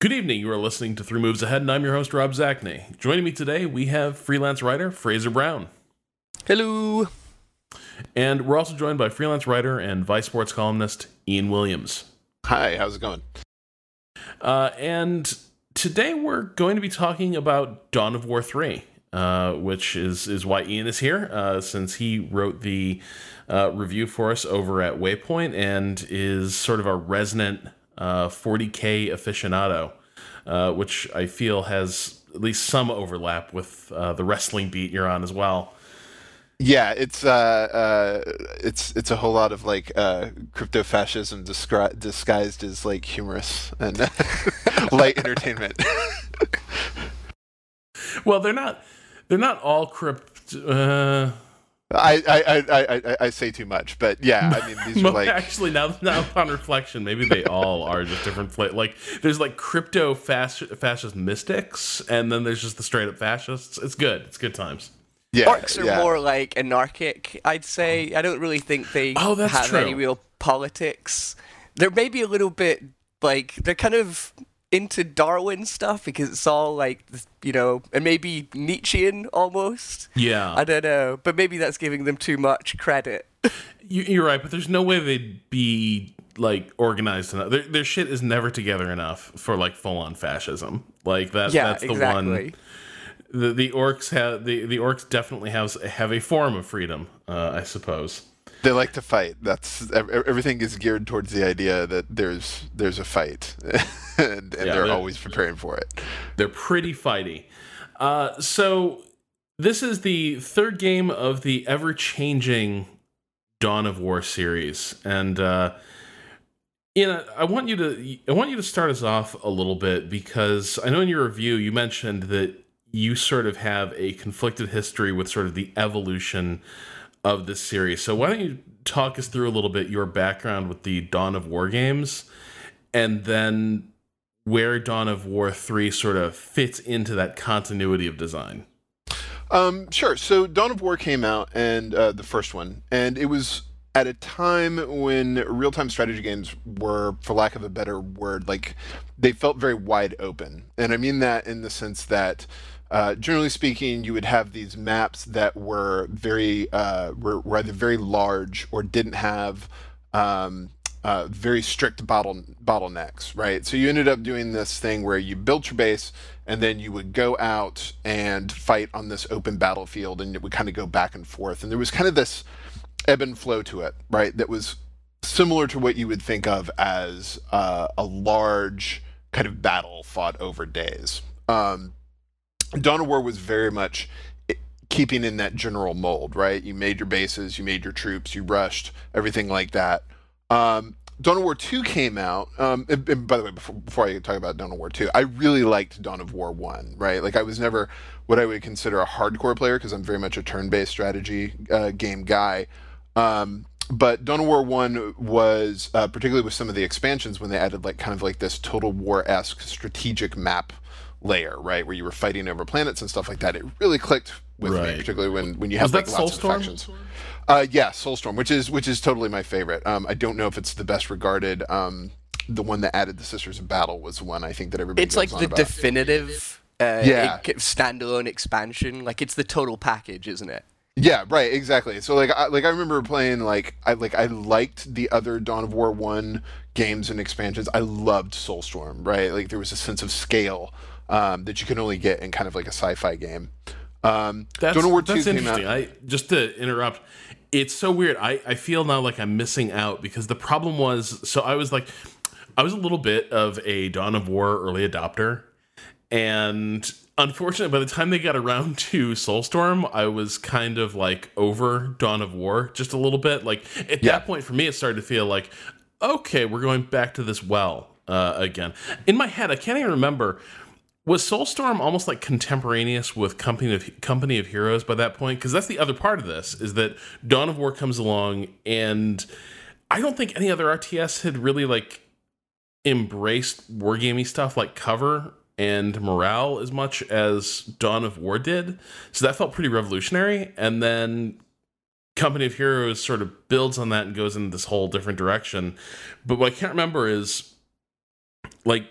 Good evening, you are listening to 3 Moves Ahead, and I'm your host, Rob Zachney. Joining me today, we have freelance writer Fraser Brown. Hello. And we're also joined by freelance writer and Vice Sports columnist Ian Williams. Hi, how's it going? And today we're going to be talking about Dawn of War 3, which is why Ian is here, since he wrote the review for us over at Waypoint and is sort of a resonant 40K aficionado, which I feel has at least some overlap with the wrestling beat you're on as well. Yeah, it's a whole lot of like crypto fascism disguised as like humorous and light entertainment. Well, they're not all crypt. I say too much, but yeah, I mean, these are like... Actually, now upon reflection, maybe they all are just different... Like, there's like crypto fascist mystics, and then there's just the straight-up fascists. It's good. It's good times. Yeah, Orcs are more like anarchic, I'd say. I don't really think they have any real politics. They're maybe a little bit like... They're kind of into Darwin stuff, because it's all like, you know, and maybe Nietzschean almost. Yeah. I don't know, but maybe that's giving them too much credit. You're right, but there's no way they'd be like organized enough. Their shit is never together enough for like full-on fascism. Like that. Yeah, that's the exactly. One. The orcs have the orcs definitely have a form of freedom, I suppose. They like to fight. That's everything is geared towards the idea that there's a fight, and they're always preparing for it. They're pretty fighty. So this is the third game of the ever-changing Dawn of War series, and I want you to start us off a little bit, because I know in your review you mentioned that you sort of have a conflicted history with sort of the evolution of this series. So why don't you talk us through a little bit your background with the Dawn of War games, and then where Dawn of War 3 sort of fits into that continuity of design. Sure. So Dawn of War came out, and the first one, and it was at a time when real-time strategy games were, for lack of a better word, like they felt very wide open. And I mean that in the sense that generally speaking, you would have these maps that were very were either very large or didn't have very strict bottlenecks, right? So you ended up doing this thing where you built your base, and then you would go out and fight on this open battlefield, and it would kind of go back and forth. And there was kind of this ebb and flow to it, right? That was similar to what you would think of as a large kind of battle fought over days. Dawn of War was very much keeping in that general mold, right? You made your bases, you made your troops, you rushed, everything like that. Dawn of War 2 came out, and by the way, before I talk about Dawn of War 2, I really liked Dawn of War 1, right? Like, I was never what I would consider a hardcore player, because I'm very much a turn-based strategy game guy. But Dawn of War 1 was, particularly with some of the expansions, when they added like kind of like this Total War-esque strategic map layer, right, where you were fighting over planets and stuff like that. It really clicked with me, particularly when you have like lots of factions. Yeah, Soulstorm, which is totally my favorite. I don't know if it's the best regarded. The one that added the Sisters of Battle was one I think that everybody. It's like the definitive, standalone expansion. Like it's the total package, isn't it? Yeah, right, exactly. So like I remember playing I liked the other Dawn of War 1 games and expansions. I loved Soulstorm, right? Like there was a sense of scale. That you can only get in kind of like a sci-fi game. Dawn of War 2 came out. Just to interrupt, it's so weird. I feel now like I'm missing out, because the problem was, so I was a little bit of a Dawn of War early adopter, and unfortunately, by the time they got around to Soulstorm, I was kind of like over Dawn of War just a little bit. Like at that point for me, it started to feel like, okay, we're going back to this again. In my head, I can't even remember. Was Soulstorm almost like contemporaneous with Company of Heroes by that point? Because that's the other part of this, is that Dawn of War comes along, and I don't think any other RTS had really like embraced wargamey stuff like cover and morale as much as Dawn of War did. So that felt pretty revolutionary. And then Company of Heroes sort of builds on that and goes in this whole different direction. But what I can't remember is like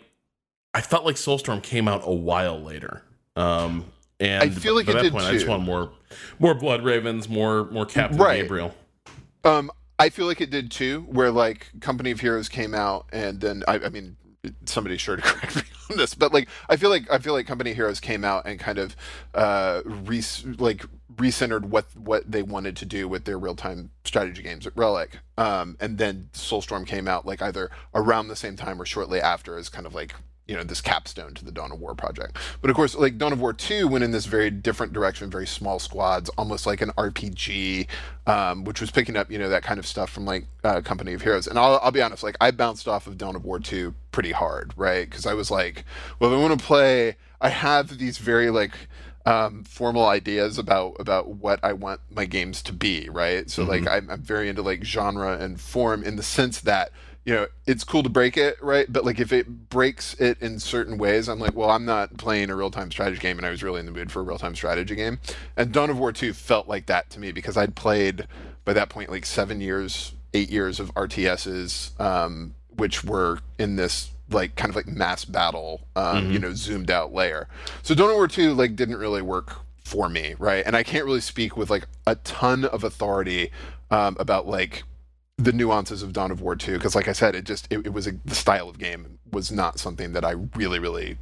I felt like Soulstorm came out a while later. And I feel like by it that did point, too. I just want more Blood Ravens, more Captain Gabriel. I feel like it did too, where like Company of Heroes came out, and then I mean, somebody's sure to correct me on this, but like I feel like Company of Heroes came out and kind of recentered what they wanted to do with their real-time strategy games at Relic, and then Soulstorm came out like either around the same time or shortly after, as kind of like, you know, this capstone to the Dawn of War project. But of course, like Dawn of War 2 went in this very different direction, very small squads, almost like an RPG, which was picking up, you know, that kind of stuff from like Company of Heroes. And I'll be honest, like I bounced off of Dawn of War 2 pretty hard, right? Because I was like, well, if I want to play, I have these very like formal ideas about what I want my games to be, right? So like I'm very into like genre and form, in the sense that, you know, it's cool to break it, right? But like if it breaks it in certain ways, I'm like, well, I'm not playing a real-time strategy game, and I was really in the mood for a real-time strategy game. And Dawn of War 2 felt like that to me, because I'd played, by that point, like 8 years of RTSs, which were in this like kind of like mass battle, you know, zoomed out layer. So Dawn of War 2 like didn't really work for me, right? And I can't really speak with like a ton of authority about like the nuances of Dawn of War 2, because like I said, it was the style of game was not something that I really, really,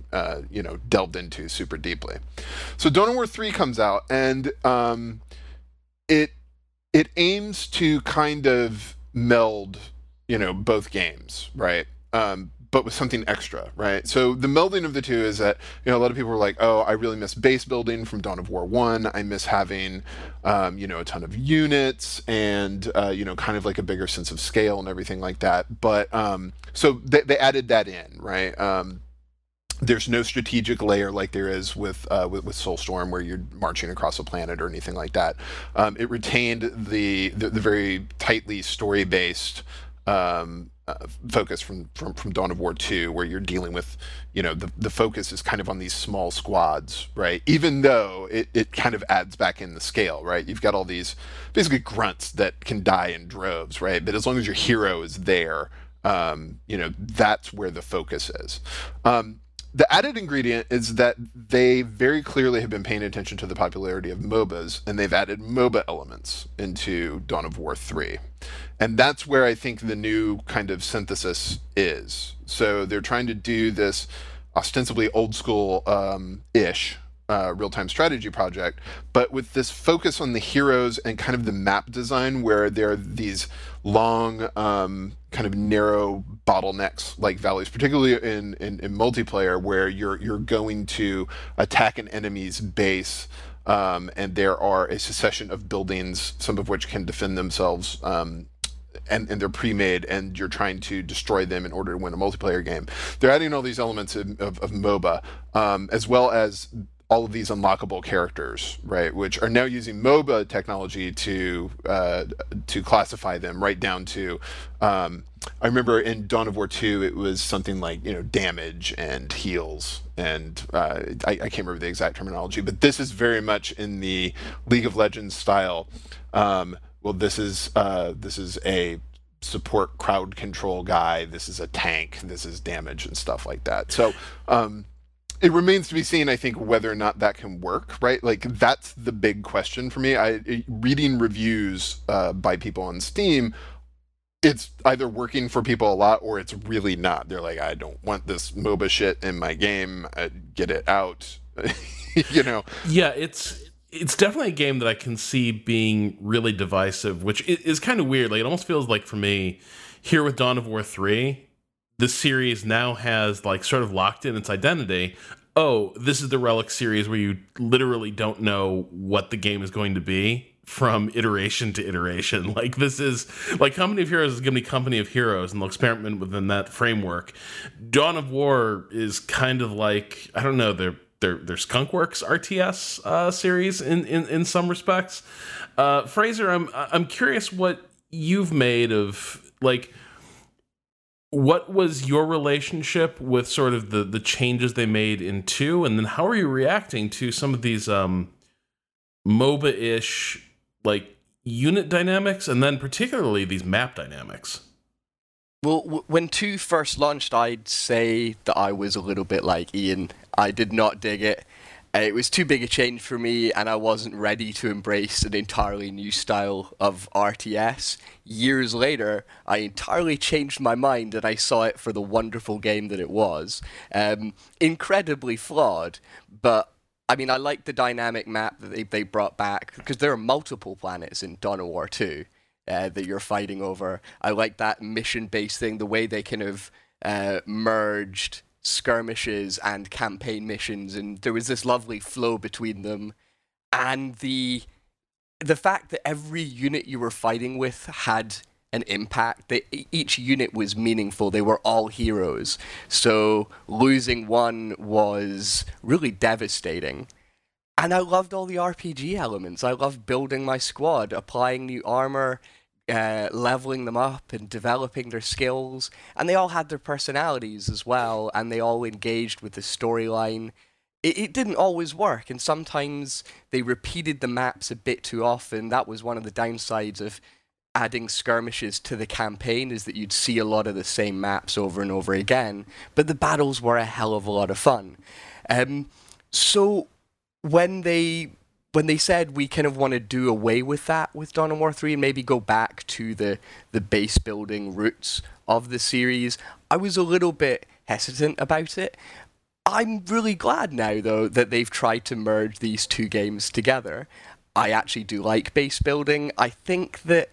you know, delved into super deeply. So Dawn of War 3 comes out, and it aims to kind of meld, you know, both games, right? But with something extra, right? So the melding of the two is that, you know, a lot of people were like, oh, I really miss base building from Dawn of War 1. I miss having, you know, a ton of units and, you know, kind of like a bigger sense of scale and everything like that. But so they added that in, right? There's no strategic layer like there is with Soulstorm, where you're marching across a planet or anything like that. It retained the very tightly story-based focus from Dawn of War 2, where you're dealing with, you know, the focus is kind of on these small squads, right? Even though it kind of adds back in the scale, right? You've got all these basically grunts that can die in droves, right? But as long as your hero is there, you know, that's where the focus is. The added ingredient is that they very clearly have been paying attention to the popularity of MOBAs, and they've added MOBA elements into Dawn of War 3. And that's where I think the new kind of synthesis is. So they're trying to do this ostensibly old school ish real-time strategy project, but with this focus on the heroes and kind of the map design, where there are these long kind of narrow bottlenecks like valleys, particularly in multiplayer, where you're going to attack an enemy's base, and there are a succession of buildings, some of which can defend themselves, and they're pre-made, and you're trying to destroy them in order to win a multiplayer game. They're adding all these elements of MOBA, as well as all of these unlockable characters, right, which are now using MOBA technology to classify them right down to, I remember in Dawn of War 2, it was something like, you know, damage and heals, and I can't remember the exact terminology, but this is very much in the League of Legends style. Well, this is a support crowd control guy, this is a tank, this is damage, and stuff like that. So, it remains to be seen, I think, whether or not that can work, right? Like, that's the big question for me. Reading reviews by people on Steam, it's either working for people a lot or it's really not. They're like, I don't want this MOBA shit in my game. Get it out, you know? Yeah, it's definitely a game that I can see being really divisive, which is kind of weird. Like, it almost feels like, for me, here with Dawn of War 3... the series now has like sort of locked in its identity. Oh, this is the Relic series, where you literally don't know what the game is going to be from iteration to iteration. Like, this is like Company of Heroes is going to be Company of Heroes, and they'll experiment within that framework. Dawn of War is kind of like, I don't know, their Skunkworks RTS series in some respects. Fraser, I'm curious what you've made of like, what was your relationship with sort of the changes they made in 2, and then how are you reacting to some of these MOBA-ish like unit dynamics, and then particularly these map dynamics? Well, when 2 first launched, I'd say that I was a little bit like Ian. I did not dig it. It was too big a change for me, and I wasn't ready to embrace an entirely new style of RTS. Years later, I entirely changed my mind, and I saw it for the wonderful game that it was. Incredibly flawed, but I mean, I liked the dynamic map that they brought back, because there are multiple planets in Dawn of War 2 that you're fighting over. I like that mission-based thing, the way they kind of merged skirmishes and campaign missions, and there was this lovely flow between them, and the fact that every unit you were fighting with had an impact, that each unit was meaningful, they were all heroes, so losing one was really devastating. And I loved all the RPG elements. I loved building my squad, applying new armor, leveling them up and developing their skills, and they all had their personalities as well, and they all engaged with the storyline. It didn't always work, and sometimes they repeated the maps a bit too often. That was one of the downsides of adding skirmishes to the campaign, is that you'd see a lot of the same maps over and over again, but the battles were a hell of a lot of fun. So when they said we kind of want to do away with that with Dawn of War 3 and maybe go back to the base building roots of the series, I was a little bit hesitant about it. I'm really glad now, though, that they've tried to merge these 2 games together. I actually do like base building. I think that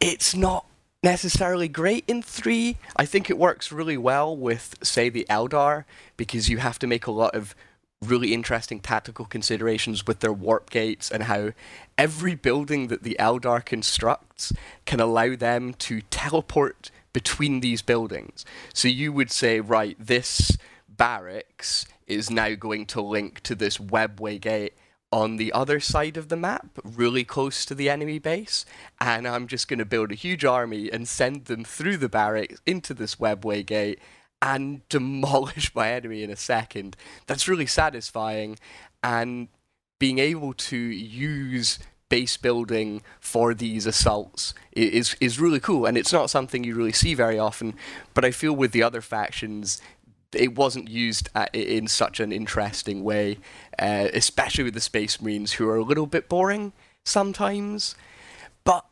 it's not necessarily great in 3. I think it works really well with, say, the Eldar, because you have to make a lot of really interesting tactical considerations with their warp gates and how every building that the Eldar constructs can allow them to teleport between these buildings. So you would say, right, this barracks is now going to link to this webway gate on the other side of the map, really close to the enemy base, and I'm just going to build a huge army and send them through the barracks into this webway gate and demolish my enemy in a second. That's really satisfying, and being able to use base building for these assaults is really cool, and it's not something you really see very often, but I feel with the other factions, it wasn't used in such an interesting way, especially with the Space Marines, who are a little bit boring sometimes. But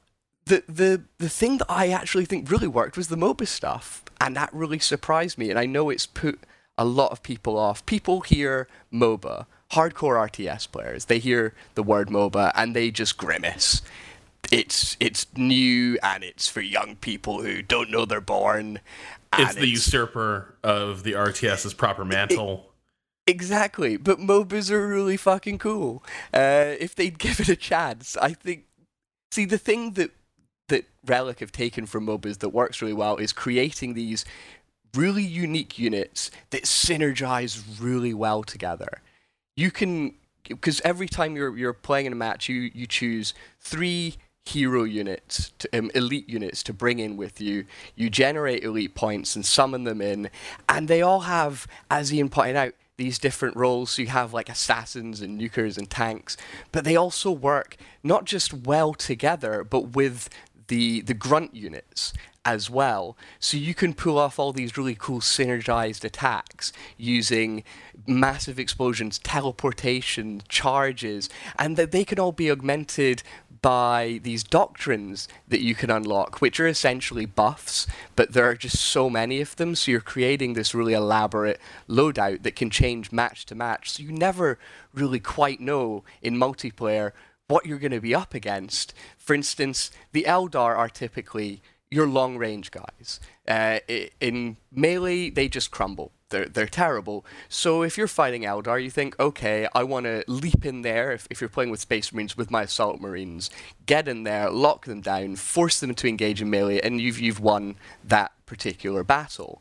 the thing that I actually think really worked was the MOBA stuff, and that really surprised me, and I know it's put a lot of people off. People hear MOBA, hardcore RTS players, they hear the word MOBA and they just grimace. It's new, and it's for young people who don't know they're born. It's the usurper of the RTS's proper mantle. Exactly, but MOBAs are really fucking cool. If they'd give it a chance, I think... See, the thing that Relic have taken from MOBAs that works really well is creating these really unique units that synergize really well together. You can, because every time you're playing in a match, you choose 3 hero units, elite units to bring in with you. You generate elite points and summon them in, and they all have, as Ian pointed out, these different roles. So you have like assassins and nukers and tanks, but they also work not just well together, but with the grunt units as well. So you can pull off all these really cool synergized attacks using massive explosions, teleportation, charges, and that they can all be augmented by these doctrines that you can unlock, which are essentially buffs, but there are just so many of them, so you're creating this really elaborate loadout that can change match to match, so you never really quite know in multiplayer what you're going to be up against. For instance, the Eldar are typically your long-range guys. In melee, they just crumble. They're terrible. So if you're fighting Eldar, you think, okay, I want to leap in there, if you're playing with Space Marines, with my Assault Marines, get in there, lock them down, force them to engage in melee, and you've won that particular battle.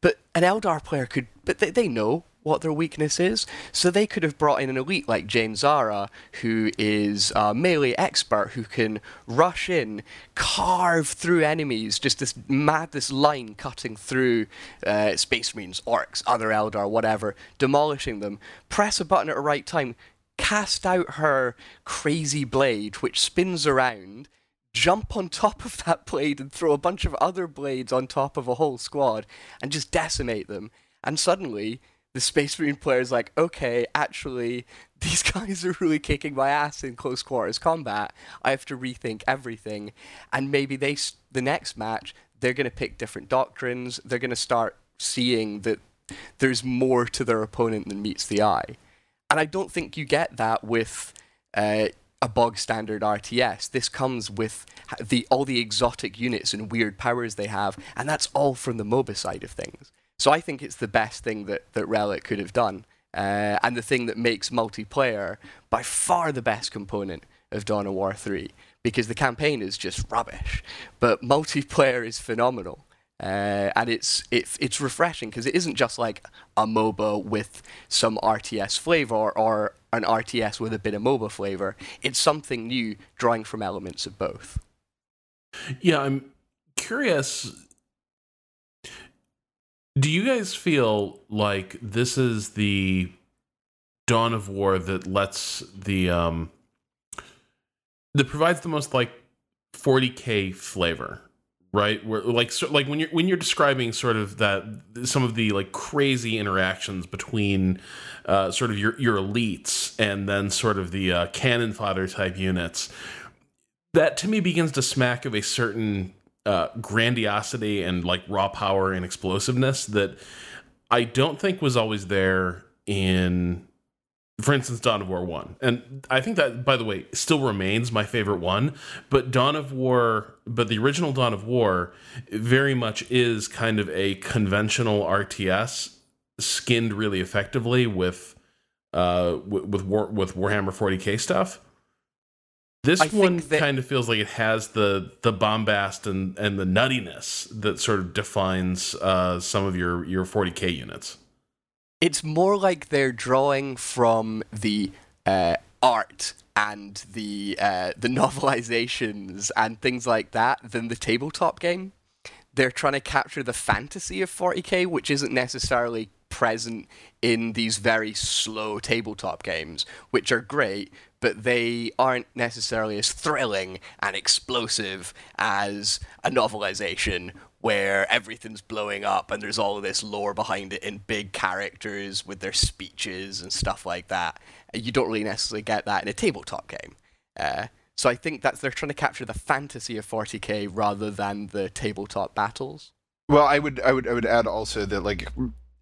But an Eldar player could... But they know what their weakness is, so they could have brought in an elite like Jane Zara, who is a melee expert, who can rush in, carve through enemies, just this line cutting through Space Marines, Orcs, other Eldar, whatever, demolishing them, press a button at the right time, cast out her crazy blade, which spins around, jump on top of that blade and throw a bunch of other blades on top of a whole squad and just decimate them. And suddenly, the Space Marine player is like, okay, actually, these guys are really kicking my ass in close quarters combat. I have to rethink everything. And maybe the next match, they're going to pick different doctrines. They're going to start seeing that there's more to their opponent than meets the eye. And I don't think you get that with a bog-standard RTS. This comes with all the exotic units and weird powers they have, and that's all from the MOBA side of things. So I think it's the best thing that Relic could have done, and the thing that makes multiplayer by far the best component of Dawn of War 3, because the campaign is just rubbish, but multiplayer is phenomenal. And it's refreshing, because it isn't just like a MOBA with some RTS flavor or an RTS with a bit of MOBA flavor. It's something new, drawing from elements of both. Yeah, I'm curious. Do you guys feel like this is the Dawn of War that lets that provides the most like 40K flavor? Right, where like when you're describing sort of that, some of the like crazy interactions between sort of your elites and then sort of the cannon fodder type units, that to me begins to smack of a certain grandiosity and like raw power and explosiveness that I don't think was always there in, for instance, Dawn of War 1. And I think that, by the way, still remains my favorite one. But the original Dawn of War very much is kind of a conventional RTS skinned really effectively with Warhammer 40K stuff. This one kind of feels like it has the bombast and the nuttiness that sort of defines some of your 40K units. It's more like they're drawing from the art and the novelizations and things like that than the tabletop game. They're trying to capture the fantasy of 40K, which isn't necessarily present in these very slow tabletop games, which are great, but they aren't necessarily as thrilling and explosive as a novelization, where everything's blowing up and there's all of this lore behind it in big characters with their speeches and stuff like that. You don't really necessarily get that in a tabletop game. So I think that they're trying to capture the fantasy of 40K rather than the tabletop battles. Well, I would add also that, like,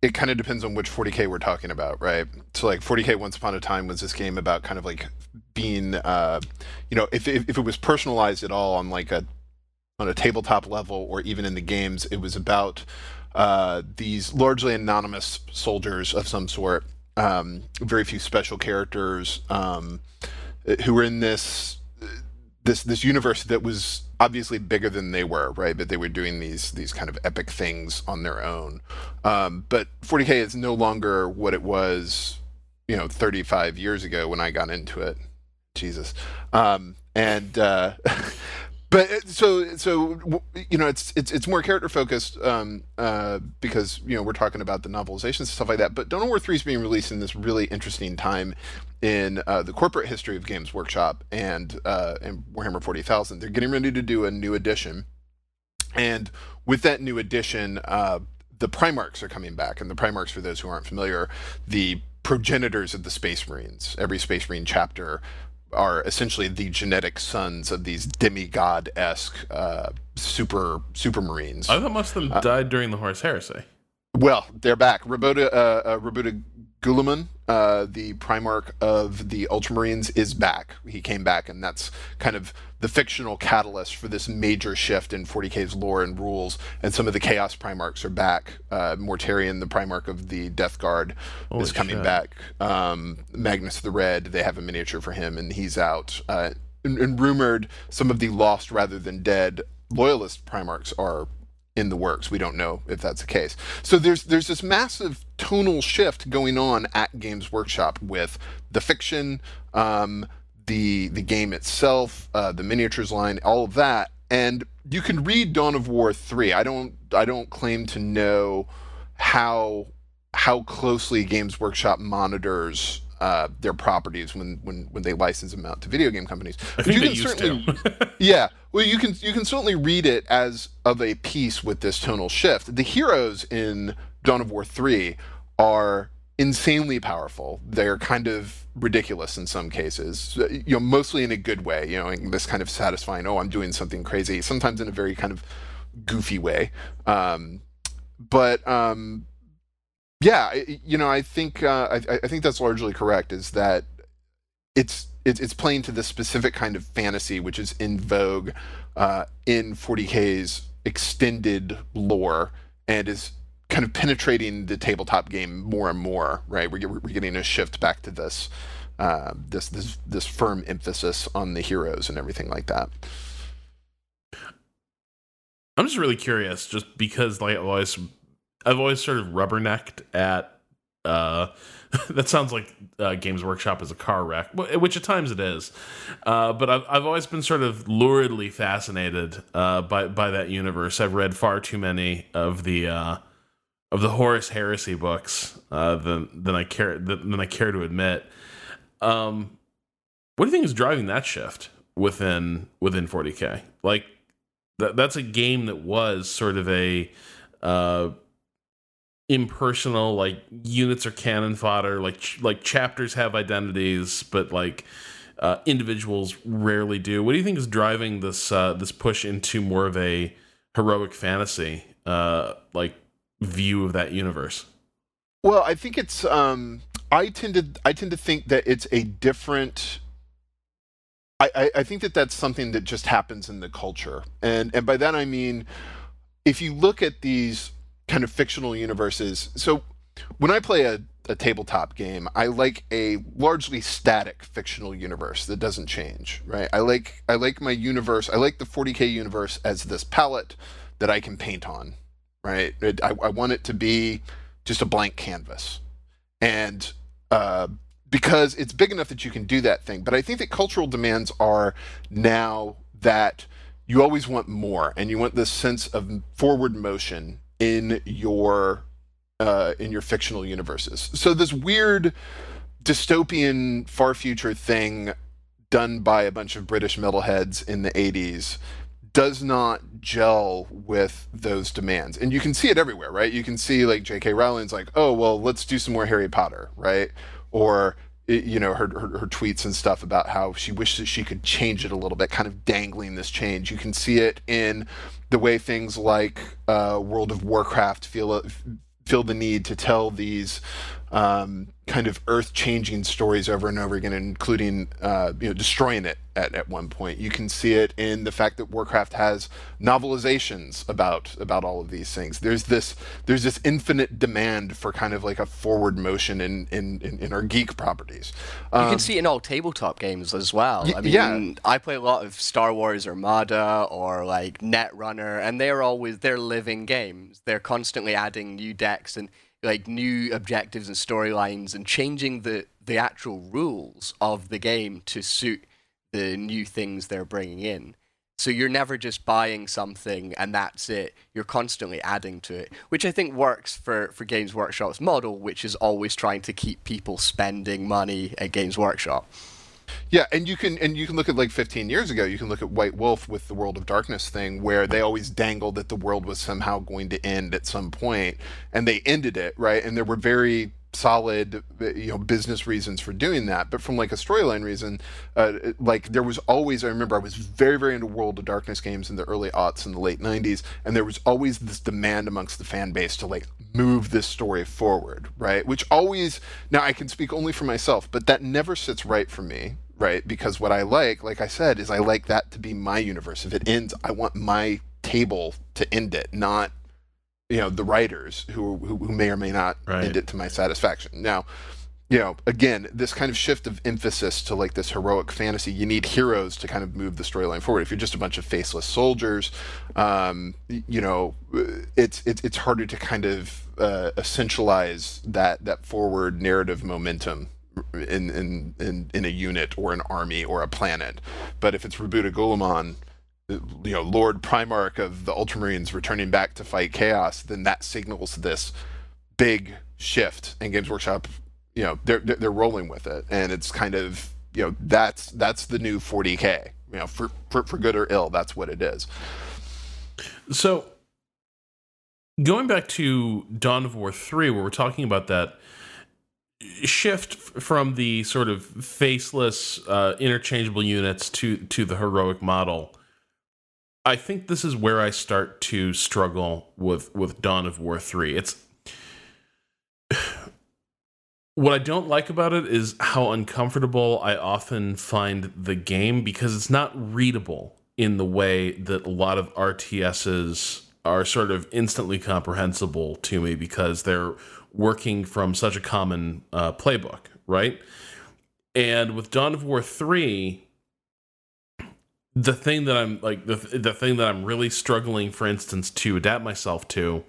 it kind of depends on which 40K we're talking about, right? So, like, 40K Once Upon a Time was this game about kind of, like, being, if it was personalized at all on, like, on a tabletop level or even in the games, it was about these largely anonymous soldiers of some sort, very few special characters, who were in this universe that was obviously bigger than they were, right? But they were doing these kind of epic things on their own. But 40K is no longer what it was, 35 years ago when I got into it. Jesus. But so it's more character focused because we're talking about the novelizations and stuff like that. But Dawn of War 3 is being released in this really interesting time in the corporate history of Games Workshop and Warhammer 40,000. They're getting ready to do a new edition, and with that new edition, the Primarchs are coming back. And the Primarchs, for those who aren't familiar, the progenitors of the Space Marines. Every Space Marine chapter are essentially the genetic sons of these demigod-esque super marines. I thought most of them died during the Horus Heresy. Well, they're back. Roboute Guilliman, the Primarch of the Ultramarines, is back. He came back, and that's kind of the fictional catalyst for this major shift in 40K's lore and rules, and some of the Chaos Primarchs are back. Mortarion, the Primarch of the Death Guard, is coming back. Magnus the Red, they have a miniature for him, and he's out. And rumored some of the lost rather than dead loyalist Primarchs are in the works. We don't know if that's the case. So there's this massive tonal shift going on at Games Workshop with the fiction, the game itself, the miniatures line, all of that. And you can read Dawn of War 3. I don't claim to know how closely Games Workshop monitors their properties when they license them out to video game companies. I think they used to. Yeah. Well, you can certainly read it as of a piece with this tonal shift. The heroes in Dawn of War 3 are insanely powerful. They're kind of ridiculous in some cases, you know, mostly in a good way, you know, in this kind of satisfying, oh, I'm doing something crazy, sometimes in a very kind of goofy way. Yeah, you know, I think that's largely correct, is that it's playing to the specific kind of fantasy which is in vogue in 40K's extended lore, and is kind of penetrating the tabletop game more and more, right? We're getting a shift back to this this firm emphasis on the heroes and everything like that. I'm just really curious, just because like I've always sort of rubbernecked at that sounds like Games Workshop is a car wreck, which at times it is. But I've always been sort of luridly fascinated by that universe. I've read far too many of the Horus Heresy books than I care to admit. What do you think is driving that shift within 40K? Like that's a game that was sort of a impersonal, like units are cannon fodder, like chapters have identities, but like individuals rarely do. What do you think is driving this this push into more of a heroic fantasy like view of that universe? Well, I think it's I tend to think that it's a different. I think that that's something that just happens in the culture, and by that I mean, if you look at these kind of fictional universes. So when I play a tabletop game, I like a largely static fictional universe that doesn't change, right? I like my universe. I like the 40K universe as this palette that I can paint on, right? I want it to be just a blank canvas. And because it's big enough that you can do that thing. But I think that cultural demands are now that you always want more, and you want this sense of forward motion in your fictional universes. So this weird dystopian far future thing done by a bunch of British metalheads in the 80s does not gel with those demands. And you can see it everywhere, right? You can see like J.K. Rowling's like, oh, well, let's do some more Harry Potter, right? Or, you know, her tweets and stuff about how she wishes that she could change it a little bit, kind of dangling this change. You can see it in the way things like World of Warcraft feel the need to tell these kind of earth-changing stories over and over again, including you know, destroying it at one point. You can see it in the fact that Warcraft has novelizations about all of these things. There's this infinite demand for kind of like a forward motion in our geek properties. You can see it in all tabletop games as well. I mean, I play a lot of Star Wars Armada or like Netrunner, and they're living games. They're constantly adding new decks and like new objectives and storylines, and changing the actual rules of the game to suit the new things they're bringing in. So you're never just buying something and that's it. You're constantly adding to it, which I think works for Games Workshop's model, which is always trying to keep people spending money at Games Workshop. Yeah, and you can look at like 15 years ago, you can look at White Wolf with the World of Darkness thing, where they always dangled that the world was somehow going to end at some point, and they ended it, right? And there were very solid, you know, business reasons for doing that. But from like a storyline reason, like there was always, I remember I was very, very into World of Darkness games in the early aughts and the late 90s, and there was always this demand amongst the fan base to like move this story forward, right? Which always, now I can speak only for myself, but that never sits right for me, right? Because what I like I said, is I like that to be my universe. If it ends, I want my table to end it, not, you know, the writers who may or may not end it to my satisfaction. Now, you know, again, this kind of shift of emphasis to like this heroic fantasy, you need heroes to kind of move the storyline forward. If you're just a bunch of faceless soldiers, you know, it's harder to kind of essentialize that forward narrative momentum in a unit or an army or a planet. But if it's Roboute Guilliman, you know, Lord Primarch of the Ultramarines returning back to fight chaos, then that signals this big shift. And Games Workshop, you know, they're rolling with it, and it's kind of, you know, that's the new 40K, you know, for good or ill, that's what it is. So going back to Dawn of War 3, where we're talking about that shift from the sort of faceless, interchangeable units to the heroic model, I think this is where I start to struggle with Dawn of War 3. It's what I don't like about it is how uncomfortable I often find the game, because it's not readable in the way that a lot of RTSs are sort of instantly comprehensible to me, because they're working from such a common playbook, right? And with Dawn of War 3, the thing that I'm like the thing that I'm really struggling, for instance, to adapt myself to,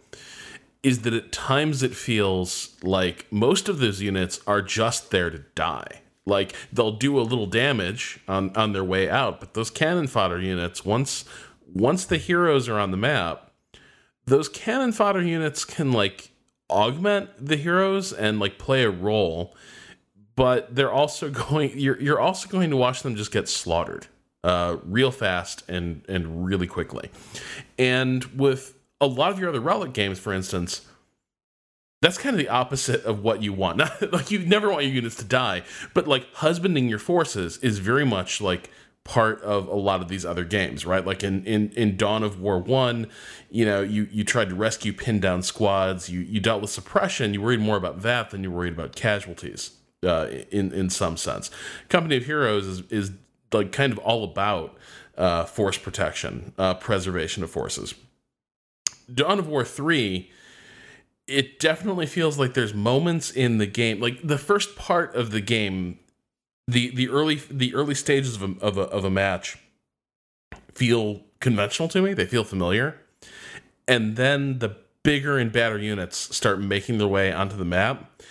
is that at times it feels like most of those units are just there to die. Like, they'll do a little damage on their way out, but those cannon fodder units, once the heroes are on the map, those cannon fodder units can, like, augment the heroes and, like, play a role, but they're also going, you're also going to watch them just get slaughtered real fast and really quickly. And with a lot of your other Relic games, for instance, that's kind of the opposite of what you want. Not, like, you never want your units to die, but, like, husbanding your forces is very much, like, part of a lot of these other games, right? Like in Dawn of War 1, you know, you tried to rescue pinned down squads, you dealt with suppression, you worried more about that than you worried about casualties, in some sense. Company of Heroes is like kind of all about force protection, preservation of forces. Dawn of War 3, it definitely feels like there's moments in the game, like the first part of the game, the early stages of a match feel conventional to me. They feel familiar, and then the bigger and badder units start making their way onto the map,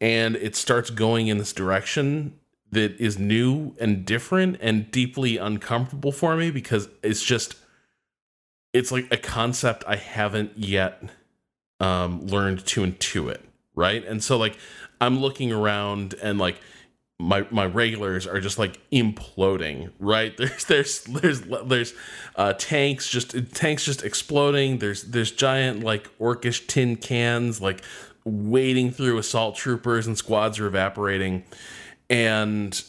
and it starts going in this direction that is new and different and deeply uncomfortable for me, because it's like a concept I haven't yet learned to intuit, right? And so, like, I'm looking around and, like, my regulars are just, like, imploding, right? There's tanks just exploding. There's giant, like, orcish tin cans, like, wading through assault troopers, and squads are evaporating. And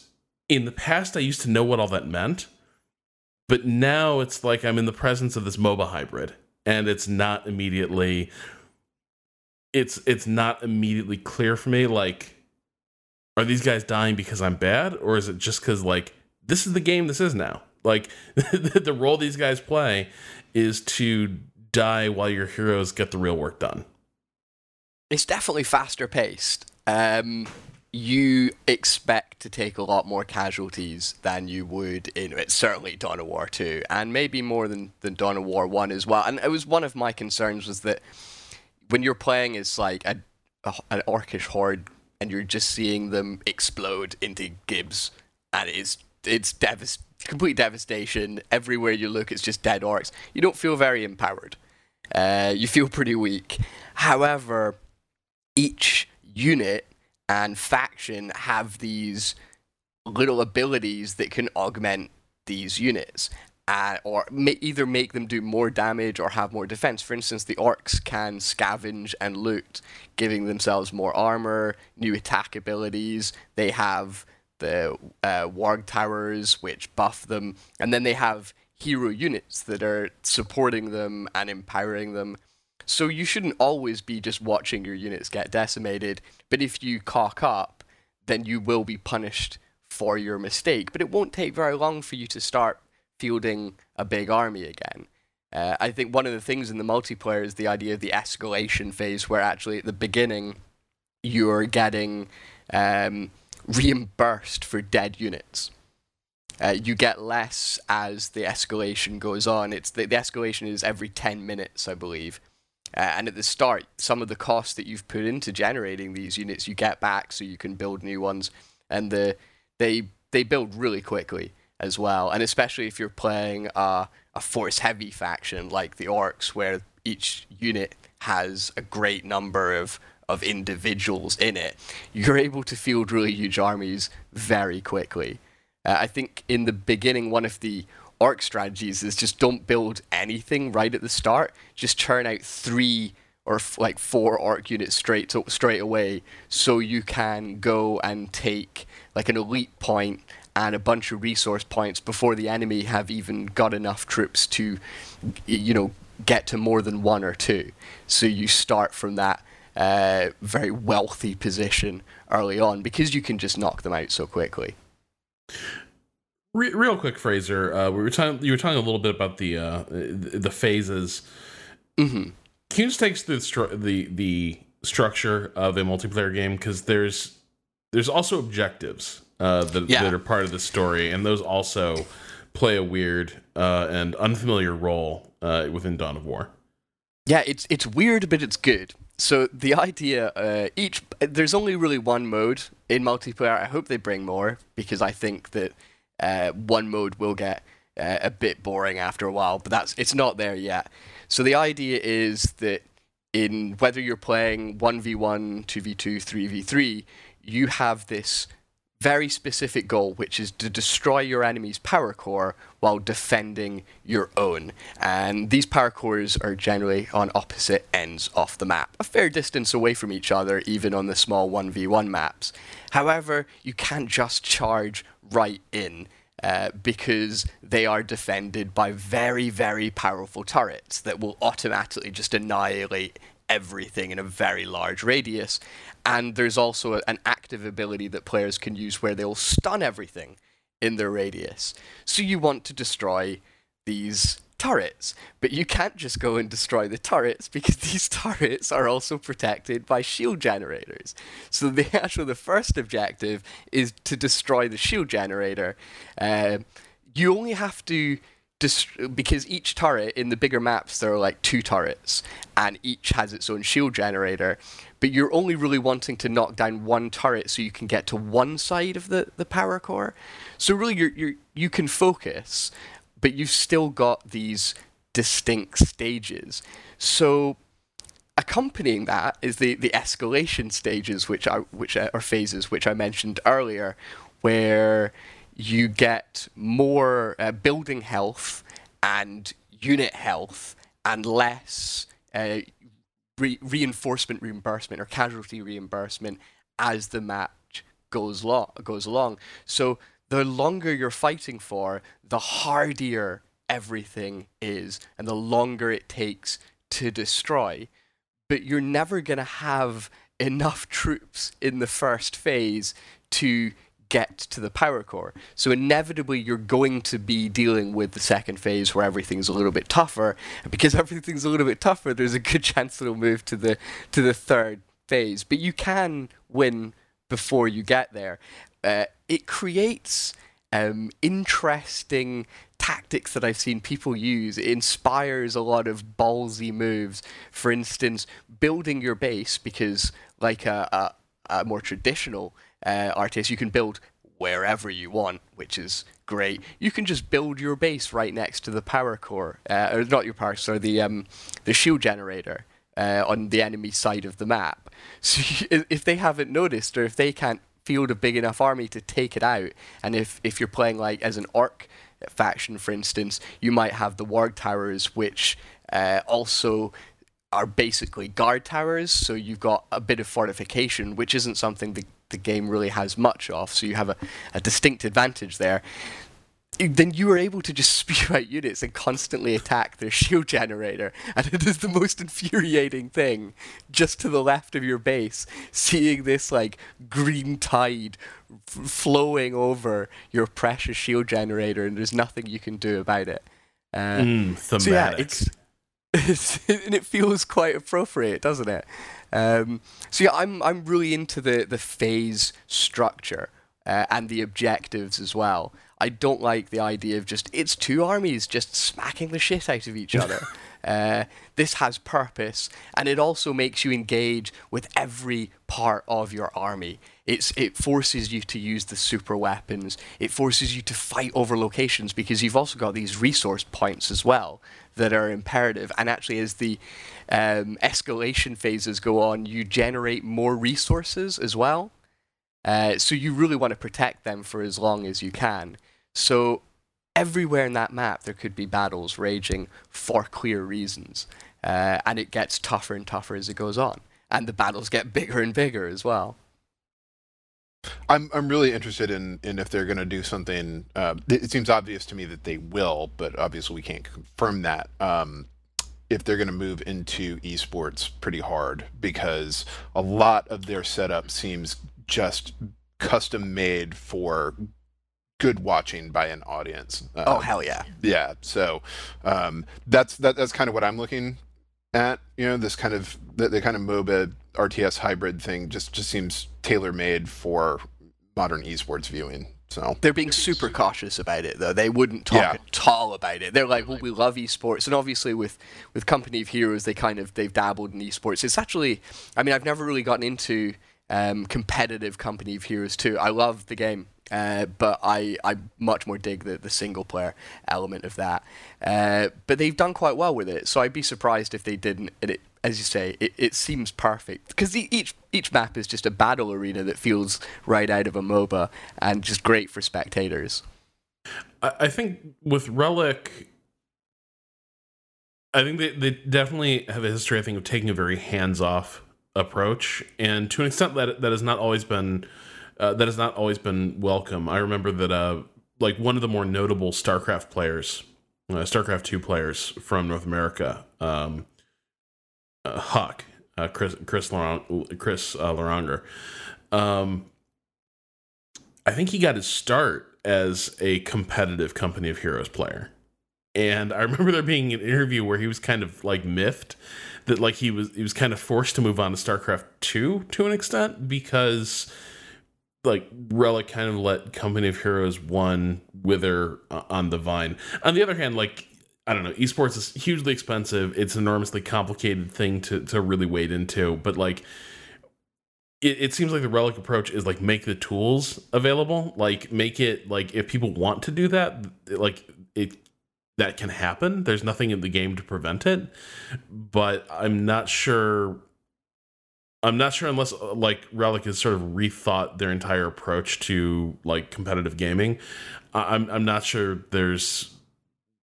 in the past, I used to know what all that meant, but now it's like I'm in the presence of this MOBA hybrid, and it's not immediately clear for me, like, are these guys dying because I'm bad? Or is it just because, like, this is the game this is now? Like, the role these guys play is to die while your heroes get the real work done. It's definitely faster paced. You expect to take a lot more casualties than you would in, it's certainly Dawn of War 2, and maybe more than Dawn of War 1 as well. And it was one of my concerns was that when you're playing as, like, an orcish horde, and you're just seeing them explode into gibs, and it's complete devastation. Everywhere you look, it's just dead orcs. You don't feel very empowered. You feel pretty weak. However, each unit and faction have these little abilities that can augment these units, or either make them do more damage or have more defense. For instance, the orcs can scavenge and loot, giving themselves more armor, new attack abilities. They have the warg towers, which buff them, and then they have hero units that are supporting them and empowering them. So you shouldn't always be just watching your units get decimated, but if you cock up, then you will be punished for your mistake. But it won't take very long for you to start fielding a big army again. I think one of the things in the multiplayer is the idea of the escalation phase, where actually at the beginning you're getting reimbursed for dead units. You get less as the escalation goes on. It's the escalation is every 10 minutes, I believe. And at the start, some of the costs that you've put into generating these units, you get back so you can build new ones. And they build really quickly as well, and especially if you're playing a force-heavy faction like the Orcs, where each unit has a great number of of individuals in it, you're able to field really huge armies very quickly. I think in the beginning, one of the orc strategies is just don't build anything right at the start. Just churn out 3 or 4 orc units straight away, so you can go and take like an elite point and a bunch of resource points before the enemy have even got enough troops to, you know, get to more than 1 or 2. So you start from that very wealthy position early on because you can just knock them out so quickly. Real quick, Fraser, you were talking a little bit about the phases. Mm-hmm. Can you just take us through the structure of a multiplayer game? Because there's also objectives that are part of the story, and those also play a weird and unfamiliar role within Dawn of War. Yeah, it's weird, but it's good. So the idea, there's only really one mode in multiplayer. I hope they bring more, because I think that one mode will get a bit boring after a while, but it's not there yet. So the idea is that in whether you're playing 1v1, 2v2, 3v3, you have this very specific goal, which is to destroy your enemy's power core while defending your own. And these power cores are generally on opposite ends of the map, a fair distance away from each other, even on the small 1v1 maps. However, you can't just charge right in, because they are defended by very, very powerful turrets that will automatically just annihilate everything in a very large radius. And there's also an active ability that players can use where they'll stun everything in their radius. So you want to destroy these turrets, but you can't just go and destroy the turrets because these turrets are also protected by shield generators. So the first objective is to destroy the shield generator. You only have to because each turret in the bigger maps, there are like 2 turrets and each has its own shield generator, but you're only really wanting to knock down 1 turret so you can get to 1 side of the power core. So really you can focus, but you've still got these distinct stages. So accompanying that is the escalation stages, which are phases which I mentioned earlier, where you get more building health and unit health and less reinforcement reimbursement or casualty reimbursement as the match goes along. So the longer you're fighting for, the hardier everything is and the longer it takes to destroy. But you're never going to have enough troops in the first phase to get to the power core. So inevitably you're going to be dealing with the second phase where everything's a little bit tougher. And because everything's a little bit tougher, there's a good chance it'll move to the third phase. But you can win before you get there. It creates interesting tactics that I've seen people use. It inspires a lot of ballsy moves. For instance, building your base, because like a more traditional RTS, you can build wherever you want, which is great. You can just build your base right next to the power core, or not your power, sorry, the shield generator on the enemy side of the map. So if they haven't noticed, or if they can't field a big enough army to take it out, and if you're playing like as an orc faction, for instance, you might have the warg towers, which also are basically guard towers, so you've got a bit of fortification, which isn't something the game really has much of, so you have a distinct advantage there. Then you are able to just spew out units and constantly attack their shield generator, and it is the most infuriating thing, just to the left of your base, seeing this like green tide flowing over your precious shield generator, and there's nothing you can do about it. Thematic. So yeah, and it feels quite appropriate, doesn't it? So yeah, I'm really into the phase structure and the objectives as well. I don't like the idea of it's 2 armies just smacking the shit out of each other. This has purpose, and it also makes you engage with every part of your army. It forces you to use the super weapons. It forces you to fight over locations, because you've also got these resource points as well that are imperative. And actually, as the escalation phases go on, you generate more resources as well. So you really want to protect them for as long as you can. So everywhere in that map, there could be battles raging for clear reasons. And it gets tougher and tougher as it goes on. And the battles get bigger and bigger as well. I'm really interested in if they're going to do something. It seems obvious to me that they will, but obviously we can't confirm that. If they're going to move into esports pretty hard, because a lot of their setup seems just custom made for good watching by an audience. Oh hell yeah! Yeah, so that's kind of what I'm looking at. You know, this kind of the kind of MOBA RTS hybrid thing just seems tailor-made for modern esports viewing. So they're being super cautious about it, though. They wouldn't talk at all about it. They're like, well, we love esports. And obviously with Company of Heroes, they've dabbled in esports. It's actually, I mean, I've never really gotten into competitive Company of Heroes 2. I love the game, but I much more dig the single player element of that. But they've done quite well with it, so I'd be surprised if they didn't. And it, as you say, it seems perfect, because each map is just a battle arena that feels right out of a MOBA and just great for spectators. I think with Relic, I think they definitely have a history, I think, of taking a very hands-off approach, and to an extent that has not always been welcome. I remember that like one of the more notable StarCraft players, StarCraft 2 players from North America. Huck, Chris Laranger. I think he got his start as a competitive Company of Heroes player, and I remember there being an interview where he was kind of like miffed that like he was kind of forced to move on to StarCraft 2 to an extent, because like Relic kind of let Company of Heroes 1 wither on the vine. On the other hand, like, I don't know, esports is hugely expensive. It's an enormously complicated thing to really wade into. But like, it seems like the Relic approach is like, make the tools available. Like, make it like, if people want to do that, like that can happen. There's nothing in the game to prevent it. But I'm not sure unless like Relic has sort of rethought their entire approach to like competitive gaming. I'm not sure there's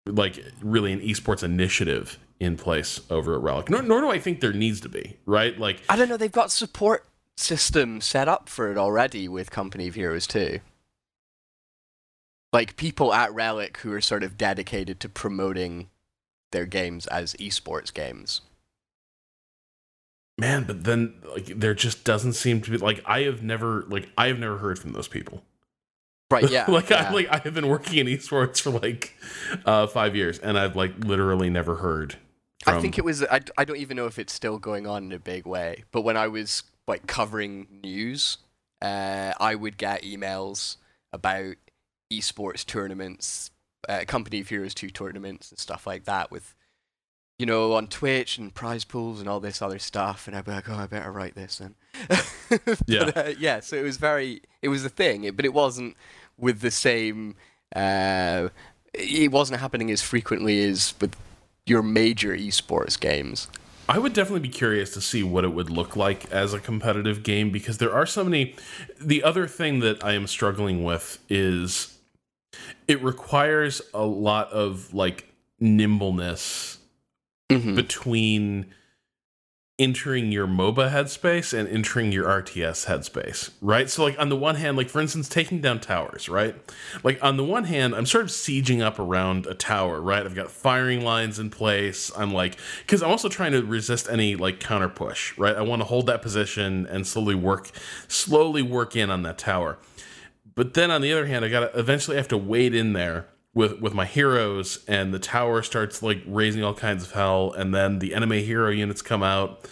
like really an esports initiative in place over at Relic. Nor do I think there needs to be, right? Like, I don't know, they've got support system set up for it already with Company of Heroes 2. Like, people at Relic who are sort of dedicated to promoting their games as esports games. Man, but then like there just doesn't seem to be like I have never heard from those people. Right, yeah. I have been working in esports for like 5 years, and I've like literally never heard. I think it was, I don't even know if it's still going on in a big way, but when I was like covering news, I would get emails about esports tournaments, Company of Heroes 2 tournaments and stuff like that with, you know, on Twitch and prize pools and all this other stuff, and I'd be like, oh, I better write this then. Yeah. But, yeah, so it was a thing, but it wasn't with the same, it wasn't happening as frequently as with your major esports games. I would definitely be curious to see what it would look like as a competitive game, because there are so many. The other thing that I am struggling with is it requires a lot of like nimbleness. Mm-hmm. Between entering your MOBA headspace and entering your RTS headspace, right? So like on the one hand, like for instance, taking down towers, right? Like on the one hand, I'm sort of sieging up around a tower, right? I've got firing lines in place. I'm like, because I'm also trying to resist any like counter push, right? I want to hold that position and slowly work in on that tower. But then on the other hand, I eventually have to wade in there with my heroes, and the tower starts like raising all kinds of hell, and then the enemy hero units come out,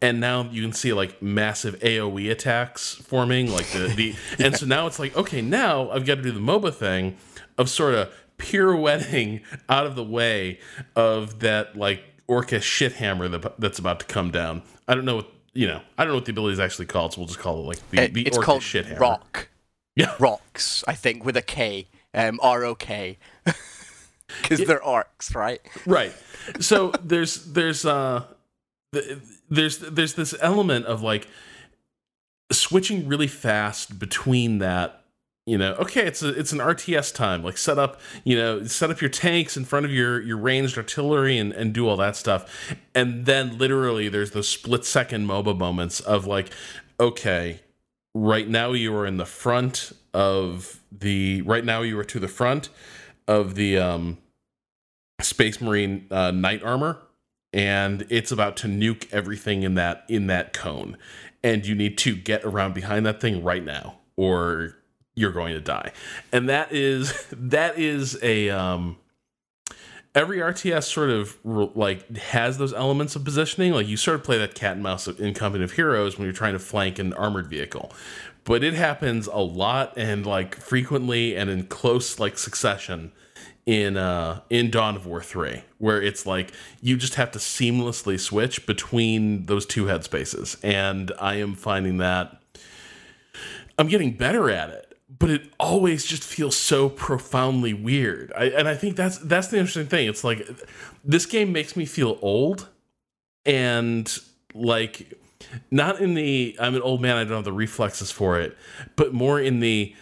and now you can see like massive AoE attacks forming, like the yeah. And so now it's like, okay, now I've got to do the MOBA thing of sort of pirouetting out of the way of that like Orcish shit hammer that's about to come down. I don't know what you know, I don't know what the ability is actually called, so we'll just call it like the it's called shit hammer. Rock. Yeah. Rocks, I think, with a K. R-O-K. Because they're orcs, right? Right. So there's this element of like switching really fast between that. You know, okay, it's an RTS time. Like set up your tanks in front of your ranged artillery and do all that stuff. And then literally there's those split second MOBA moments of like, okay, right now you are to the front of the Space Marine knight armor, and it's about to nuke everything in that cone. And you need to get around behind that thing right now, or you're going to die. And that is a every RTS sort of like has those elements of positioning. Like you sort of play that cat and mouse in Company of Heroes when you're trying to flank an armored vehicle, but it happens a lot and like frequently and in close like succession in Dawn of War 3, where it's like you just have to seamlessly switch between those two headspaces, and I am finding that I'm getting better at it. But it always just feels so profoundly weird. And I think that's the interesting thing. It's like, this game makes me feel old. And like, not in the, I'm an old man, I don't have the reflexes for it. But more in the,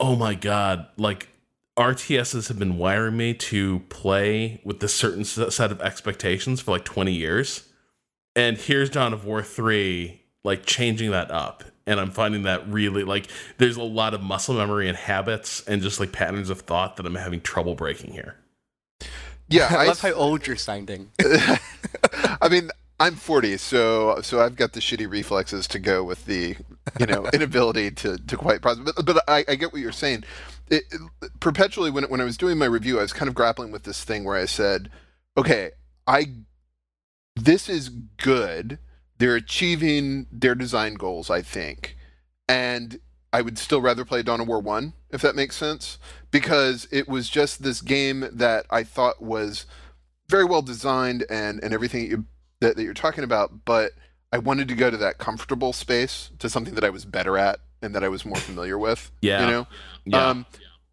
oh my God, like RTSs have been wiring me to play with this certain set of expectations for like 20 years. And here's Dawn of War 3, like changing that up. And I'm finding that really, like, there's a lot of muscle memory and habits and just, like, patterns of thought that I'm having trouble breaking here. Yeah. I love how old you're sounding. I mean, I'm 40, so I've got the shitty reflexes to go with the, you know, inability to quite process. But I get what you're saying. Perpetually, when I was doing my review, I was kind of grappling with this thing where I said, okay, this is good. They're achieving their design goals, I think. And I would still rather play Dawn of War 1, if that makes sense, because it was just this game that I thought was very well designed and everything that you're talking about, but I wanted to go to that comfortable space, to something that I was better at and that I was more familiar with. Yeah. You know? Yeah.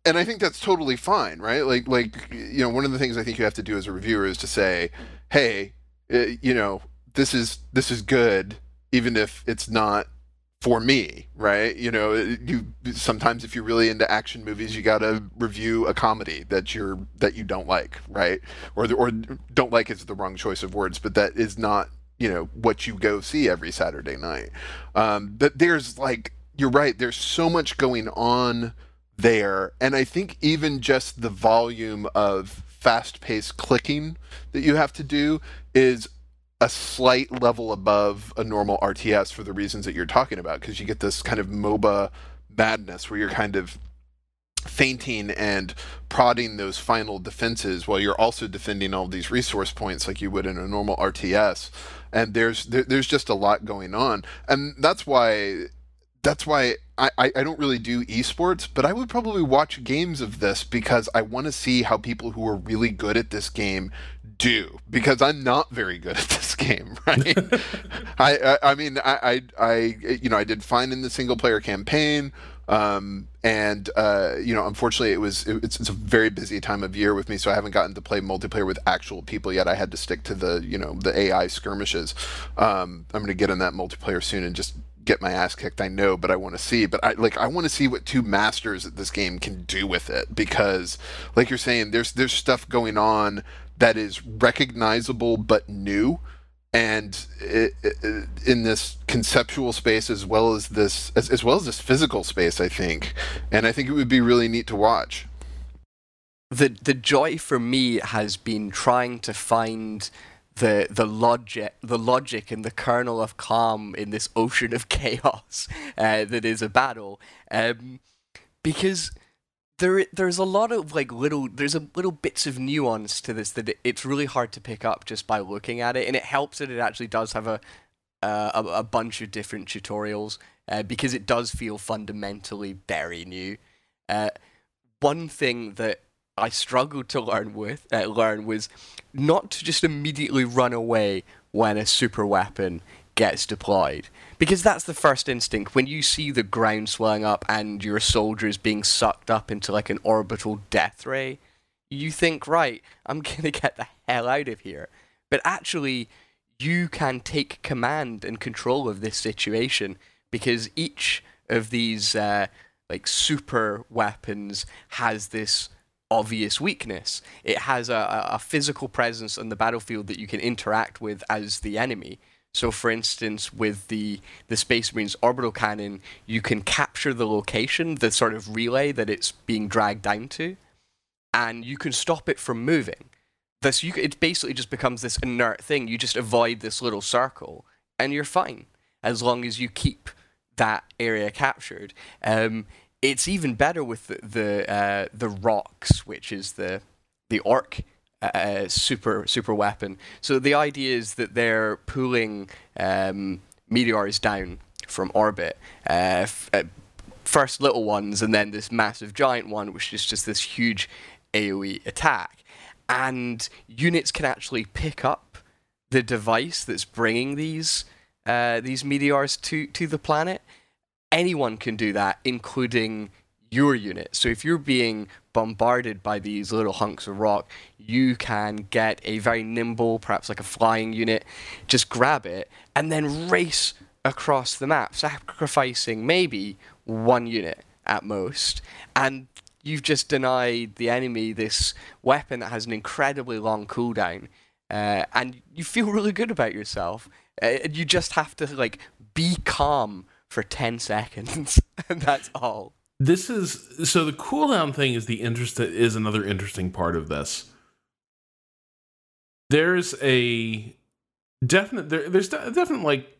And I think that's totally fine, right? Like, you know, one of the things I think you have to do as a reviewer is to say, hey, you know, this is good, even if it's not for me, right? You know, sometimes if you're really into action movies, you gotta review a comedy that you don't like, right? Or don't like is the wrong choice of words, but that is not, you know, what you go see every Saturday night. But there's like, you're right, there's so much going on there, and I think even just the volume of fast-paced clicking that you have to do is a slight level above a normal RTS for the reasons that you're talking about, because you get this kind of MOBA madness where you're kind of feinting and prodding those final defenses while you're also defending all these resource points like you would in a normal RTS. And there's just a lot going on. And that's why I don't really do esports, but I would probably watch games of this because I want to see how people who are really good at this game do, because I'm not very good at this game, right? I mean, I you know, I did fine in the single player campaign, and you know, unfortunately, it's a very busy time of year with me, so I haven't gotten to play multiplayer with actual people yet. I had to stick to the, you know, the AI skirmishes. I'm gonna get in that multiplayer soon and just get my ass kicked, I know, but I want to see. But I want to see what two masters at this game can do with it, because, like you're saying, there's stuff going on that is recognizable but new, and it, in this conceptual space as well as this physical space, I think. And I think it would be really neat to watch. The joy for me has been trying to find the logic and the kernel of calm in this ocean of chaos that is a battle, because There's a lot of like little bits of nuance to this that it's really hard to pick up just by looking at it, and it helps that it actually does have a bunch of different tutorials, because it does feel fundamentally very new. One thing that I struggled to learn was not to just immediately run away when a super weapon gets deployed. Because that's the first instinct. When you see the ground swelling up and your soldiers being sucked up into like an orbital death ray, you think, right, I'm going to get the hell out of here. But actually, you can take command and control of this situation because each of these like super weapons has this obvious weakness. It has a physical presence on the battlefield that you can interact with as the enemy. So for instance, with the Space Marines orbital cannon, you can capture the location, the sort of relay that it's being dragged down to, and you can stop it from moving. This, it basically just becomes this inert thing. You just avoid this little circle, and you're fine, as long as you keep that area captured. It's even better with the rocks, which is the orc super weapon. So the idea is that they're pulling meteors down from orbit, first little ones, and then this massive giant one, which is just this huge AoE attack. And units can actually pick up the device that's bringing these meteors to the planet. Anyone can do that, including your unit. So if you're being bombarded by these little hunks of rock, you can get a very nimble, perhaps like a flying unit, just grab it, and then race across the map, sacrificing maybe one unit at most. And you've just denied the enemy this weapon that has an incredibly long cooldown. And you feel really good about yourself. You just have to like be calm for 10 seconds, and that's all. This is so the cooldown thing is another interesting part of this. There's a definite there's a definite like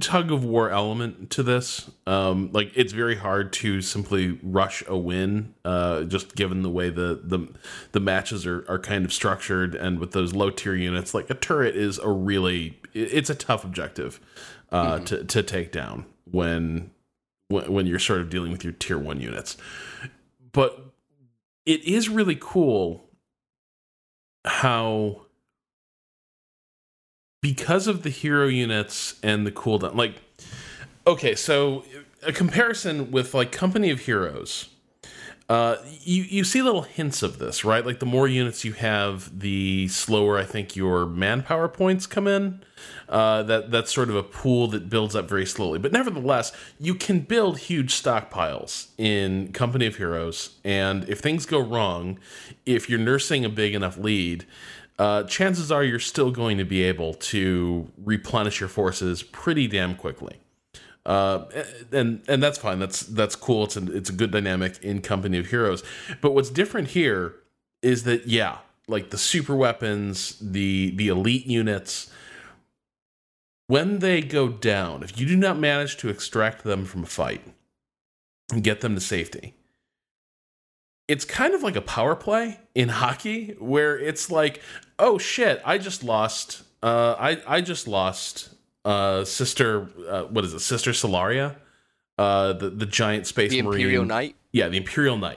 tug of war element to this. Like it's very hard to simply rush a win, just given the way the matches are kind of structured, and with those low tier units, like a turret is it's a tough objective to take down when you're sort of dealing with your tier one units. But it is really cool how, because of the hero units and the cooldown, like, okay, so a comparison with like Company of Heroes, you see little hints of this, right? Like the more units you have, the slower I think your manpower points come in. That's sort of a pool that builds up very slowly. But nevertheless, you can build huge stockpiles in Company of Heroes. And if things go wrong, if you're nursing a big enough lead, chances are you're still going to be able to replenish your forces pretty damn quickly. And that's fine. That's cool. It's a good dynamic in Company of Heroes. But what's different here is that, yeah, like the super weapons, the elite units, when they go down, if you do not manage to extract them from a fight and get them to safety, it's kind of like a power play in hockey where it's like, oh shit, I just lost. Sister Solaria, the giant space marine, the Imperial Knight.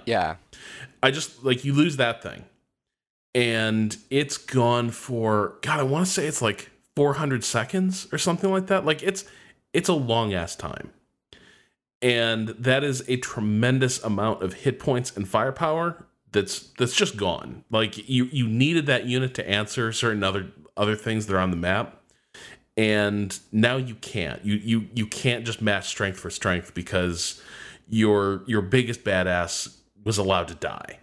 Yeah, I just like you lose that thing, and it's gone for God. I want to say it's like 400 seconds or something like that. Like it's a long ass time, and that is a tremendous amount of hit points and firepower that's just gone. Like you needed that unit to answer certain other things that are on the map. And now you can't. You can't just match strength for strength because your biggest badass was allowed to die.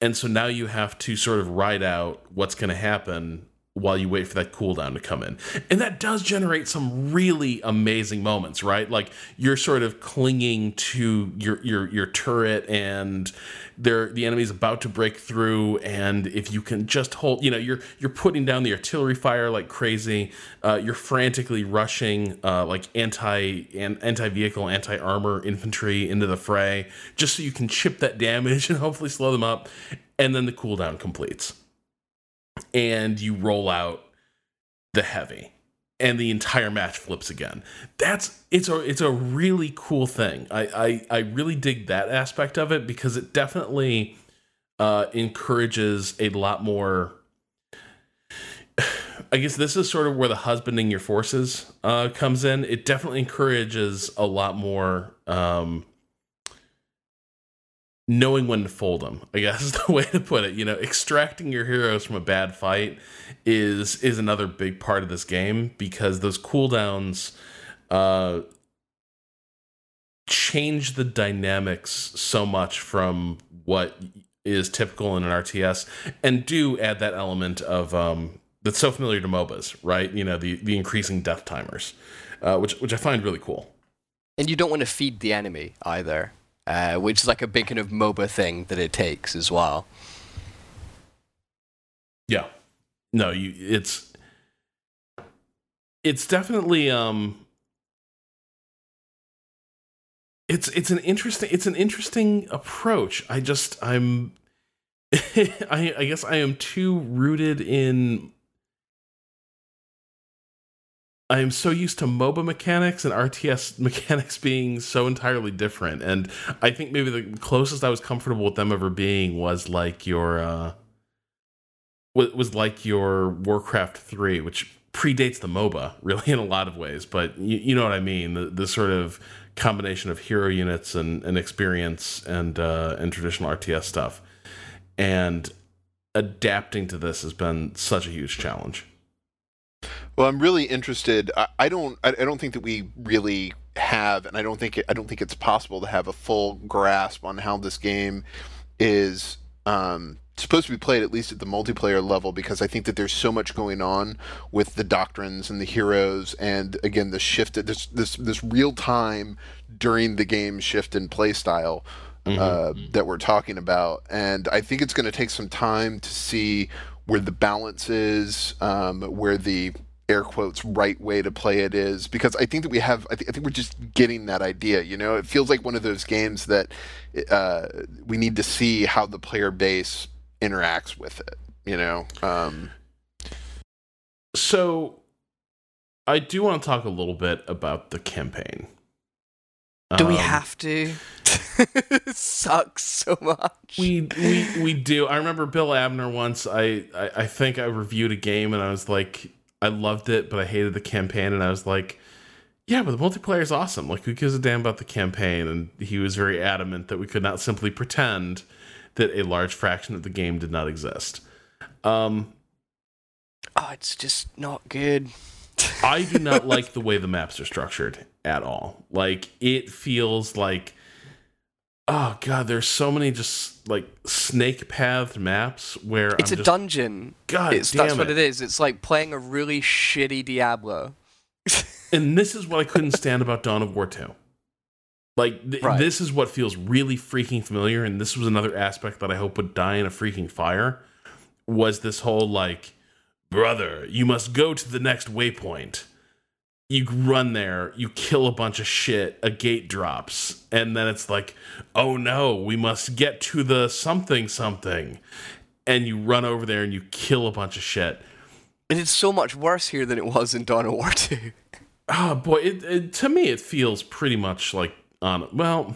And so now you have to sort of ride out what's going to happen while you wait for that cooldown to come in. And that does generate some really amazing moments, right? Like you're sort of clinging to your turret, and the enemy's about to break through, and if you can just hold, you're putting down the artillery fire like crazy. You're frantically rushing like anti-vehicle, anti-armor infantry into the fray just so you can chip that damage and hopefully slow them up, and then the cooldown completes. And you roll out the heavy, and the entire match flips again. It's a really cool thing. I really dig that aspect of it because it definitely encourages a lot more I guess this is sort of where the husbanding your forces comes in. It definitely encourages a lot more knowing when to fold them, I guess is the way to put it. You know, extracting your heroes from a bad fight is another big part of this game, because those cooldowns change the dynamics so much from what is typical in an RTS, and do add that element of that's so familiar to MOBAs, right? You know, the increasing death timers, which I find really cool. And you don't want to feed the enemy either, which is like a big kind of MOBA thing that it takes as well. Yeah. No, it's definitely it's an interesting approach. I guess I am too rooted in. I am so used to MOBA mechanics and RTS mechanics being so entirely different. And I think maybe the closest I was comfortable with them ever being was like your Warcraft 3, which predates the MOBA really in a lot of ways. But you know what I mean? The sort of combination of hero units and experience and traditional RTS stuff. And adapting to this has been such a huge challenge. Well, I'm really interested. I don't think that we really have, and I don't think it's possible to have a full grasp on how this game is supposed to be played, at least at the multiplayer level, because I think that there's so much going on with the doctrines and the heroes, and again the shift, this real time during the game shift in play style that we're talking about, and I think it's going to take some time to see where the balance is, where the air quotes right way to play it is, because I think that we have, I think we're just getting that idea, you know? It feels like one of those games that we need to see how the player base interacts with it, you know? So I do want to talk a little bit about the campaign. Do we have to? It sucks so much. We do. I remember Bill Abner once, I think I reviewed a game and I was like, I loved it, but I hated the campaign. And I was like, yeah, but the multiplayer is awesome. Like, who gives a damn about the campaign? And he was very adamant that we could not simply pretend that a large fraction of the game did not exist. Oh, it's just not good. I do not like the way the maps are structured at all. Like, it feels like, oh god, there's so many just like snake path maps where it's I'm a just, dungeon. God, that's what it is. It's like playing a really shitty Diablo. And this is what I couldn't stand about Dawn of War 2. Like, This is what feels really freaking familiar, and this was another aspect that I hope would die in a freaking fire. Was this whole like, brother, you must go to the next waypoint. You run there, you kill a bunch of shit, a gate drops, and then it's like, oh no, we must get to the something. And you run over there and you kill a bunch of shit. And it's so much worse here than it was in Dawn of War 2. Oh boy, to me it feels pretty much like, No,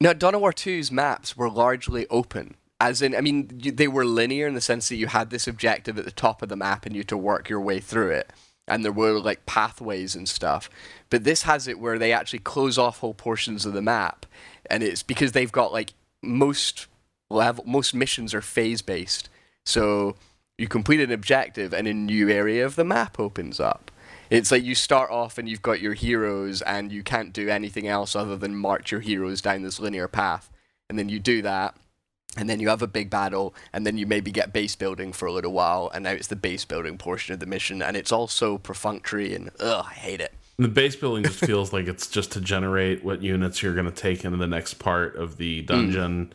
Dawn of War 2's maps were largely open. As in, I mean, they were linear in the sense that you had this objective at the top of the map and you had to work your way through it. And there were like pathways and stuff. But this has it where they actually close off whole portions of the map. And it's because they've got like most missions are phase based. So you complete an objective and a new area of the map opens up. It's like you start off and you've got your heroes and you can't do anything else other than march your heroes down this linear path. And then you do that. And then you have a big battle, and then you maybe get base building for a little while, and now it's the base building portion of the mission, and it's all so perfunctory, and I hate it. The base building just feels like it's just to generate what units you're going to take into the next part of the dungeon.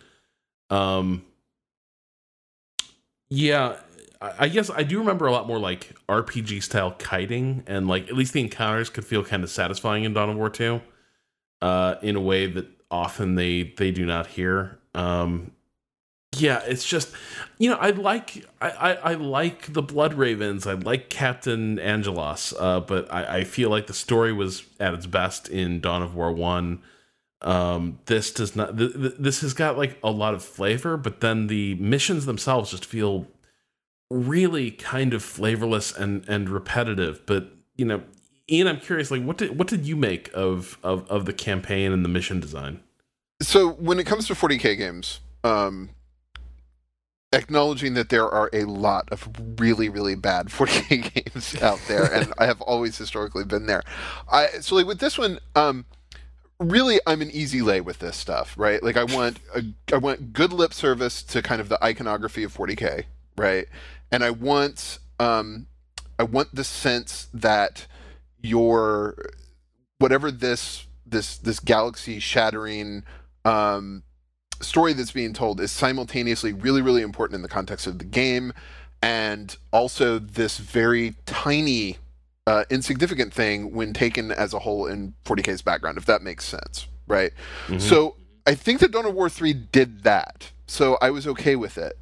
Yeah, I guess I do remember a lot more, like, RPG-style kiting, and, like, at least the encounters could feel kind of satisfying in Dawn of War 2, in a way that often they do not here. Yeah, it's just, you know, I like the Blood Ravens, I like Captain Angelos, but I feel like the story was at its best in Dawn of War 1. This does not. This has got like a lot of flavor, but then the missions themselves just feel really kind of flavorless and repetitive. But, you know, Ian, I'm curious, like, what did you make of the campaign and the mission design? So when it comes to 40K games, acknowledging that there are a lot of really, really bad 40K games out there, and I have always historically been there. So like with this one, really, I'm an easy lay with this stuff, right? Like I want good lip service to kind of the iconography of 40K, right? And I want the sense that your whatever this galaxy-shattering story that's being told is simultaneously really, really important in the context of the game, and also this very tiny, insignificant thing when taken as a whole in 40K's background, if that makes sense, right? Mm-hmm. So I think that Dawn of War 3 did that, so I was okay with it.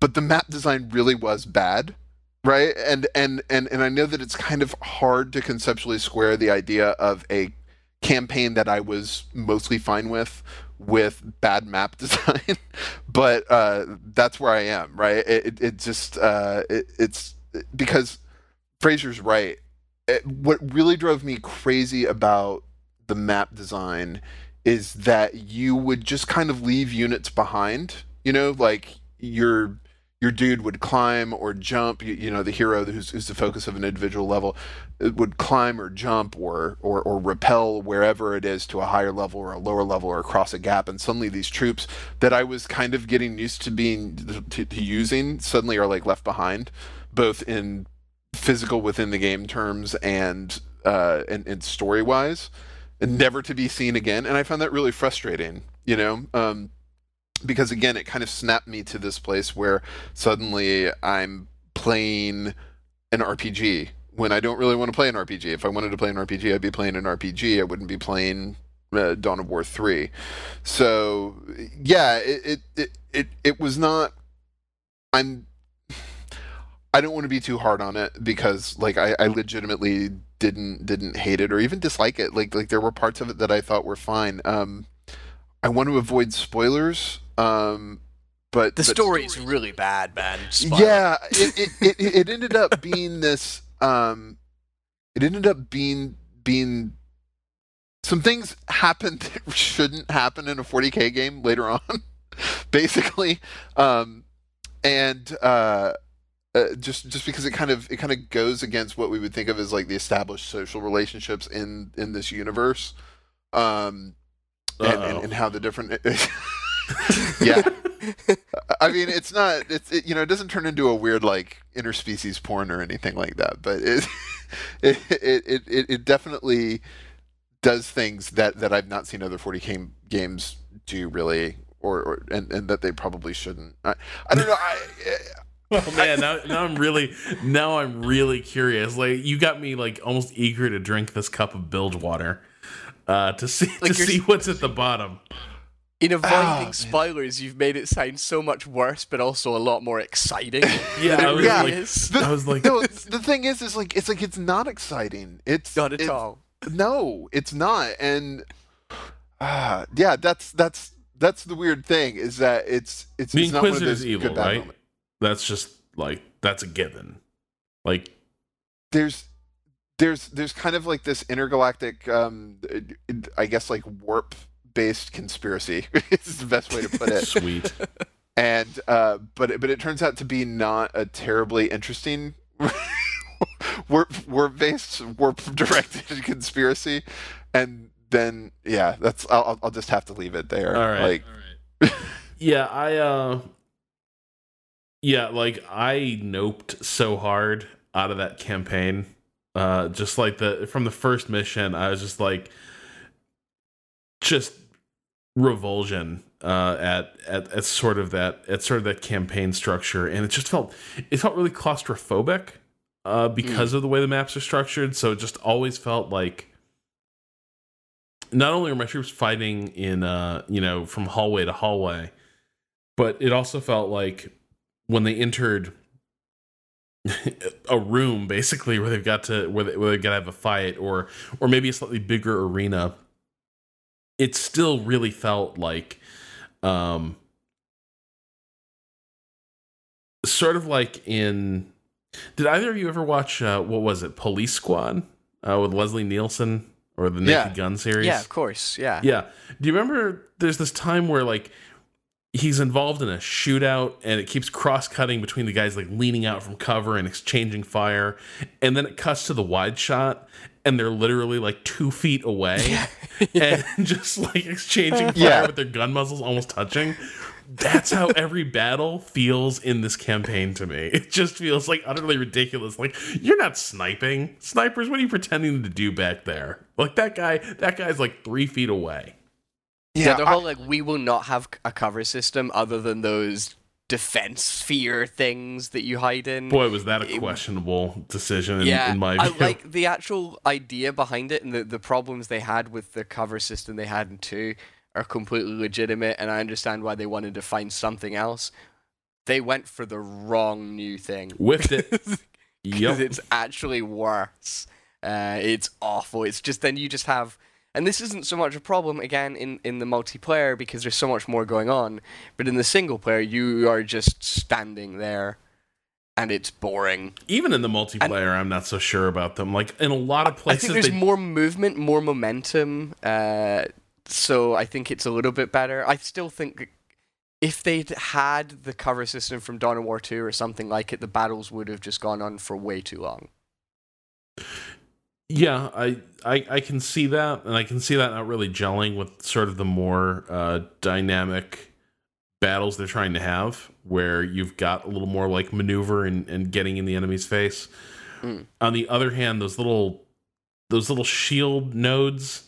But the map design really was bad, right? And I know that it's kind of hard to conceptually square the idea of a campaign that I was mostly fine with bad map design, but that's where I am, right? It's because Fraser's right. What really drove me crazy about the map design is that you would just kind of leave units behind, you know, like your dude would climb or jump, you know, the hero who's the focus of an individual level would climb or jump or rappel wherever it is to a higher level or a lower level or across a gap. And suddenly these troops that I was kind of getting used to using suddenly are like left behind, both in physical within the game terms and story wise, and never to be seen again. And I found that really frustrating, you know? Because again, it kind of snapped me to this place where suddenly I'm playing an RPG when I don't really want to play an RPG. If I wanted to play an RPG, I'd be playing an RPG. I wouldn't be playing Dawn of War 3. So yeah, it was not. I don't want to be too hard on it because like I legitimately didn't hate it or even dislike it. Like there were parts of it that I thought were fine. I want to avoid spoilers, but... The story's really bad, man. Yeah, it ended up being this... it ended up being... Some things happened that shouldn't happen in a 40K game later on, basically. Just because it kind of goes against what we would think of as, like, the established social relationships in this universe. And how the different, yeah. I mean, it's not. It doesn't turn into a weird like interspecies porn or anything like that. But it definitely does things that I've not seen other 40K games do really, or that they probably shouldn't. I don't know. Oh man, now I'm really curious. Like you got me like almost eager to drink this cup of bilge water. To see what's at the bottom. In avoiding spoilers, you've made it sound so much worse, but also a lot more exciting. The thing is like it's not exciting. It's not at all. No, it's not. And yeah, that's the weird thing is that it's being not one of those evil, good, right? That's just like that's a given. Like There's kind of like this intergalactic, I guess like warp-based conspiracy is the best way to put it. Sweet. And but it turns out to be not a terribly interesting warp-based, warp-directed conspiracy. And then yeah, that's I'll just have to leave it there. All right. Like, all right. Yeah, I noped so hard out of that campaign. Just like from the first mission, I was just like, just revulsion at sort of that campaign structure, and it just felt really claustrophobic because of the way the maps are structured. So it just always felt like not only are my troops fighting in from hallway to hallway, but it also felt like when they entered a room basically where they've got to where they've got to have a fight or maybe a slightly bigger arena, it still really felt like sort of like in... Did either of you ever watch, what was it, Police Squad with Leslie Nielsen or the Naked Gun series? Yeah, of course, yeah. Yeah. Do you remember there's this time where, like, he's involved in a shootout and it keeps cross-cutting between the guys, like, leaning out from cover and exchanging fire, and then it cuts to the wide shot and they're literally, like, 2 feet away and just, like, exchanging fire with their gun muzzles almost touching? That's how every battle feels in this campaign to me. It just feels, like, utterly ridiculous. Like, you're not sniping. Snipers, what are you pretending to do back there? Like, that guy's, like, 3 feet away. Yeah, the whole, like, we will not have a cover system other than those defense sphere things that you hide in. Boy, was that a questionable decision in my view. I like the actual idea behind it and the problems they had with the cover system they had in 2 are completely legitimate, and I understand why they wanted to find something else. They went for the wrong new thing. Whiffed it. Because it's actually worse. It's awful. It's just then you just have... And this isn't so much a problem, again, in the multiplayer, because there's so much more going on. But in the single player, you are just standing there, and it's boring. Even in the multiplayer, I'm not so sure about them. Like, in a lot of places... I think there's more movement, more momentum... So I think it's a little bit better. I still think if they'd had the cover system from Dawn of War 2 or something like it, the battles would have just gone on for way too long. Yeah, I can see that, and I can see that not really gelling with sort of the more dynamic battles they're trying to have, where you've got a little more like maneuver and getting in the enemy's face. Mm. On the other hand, those little shield nodes...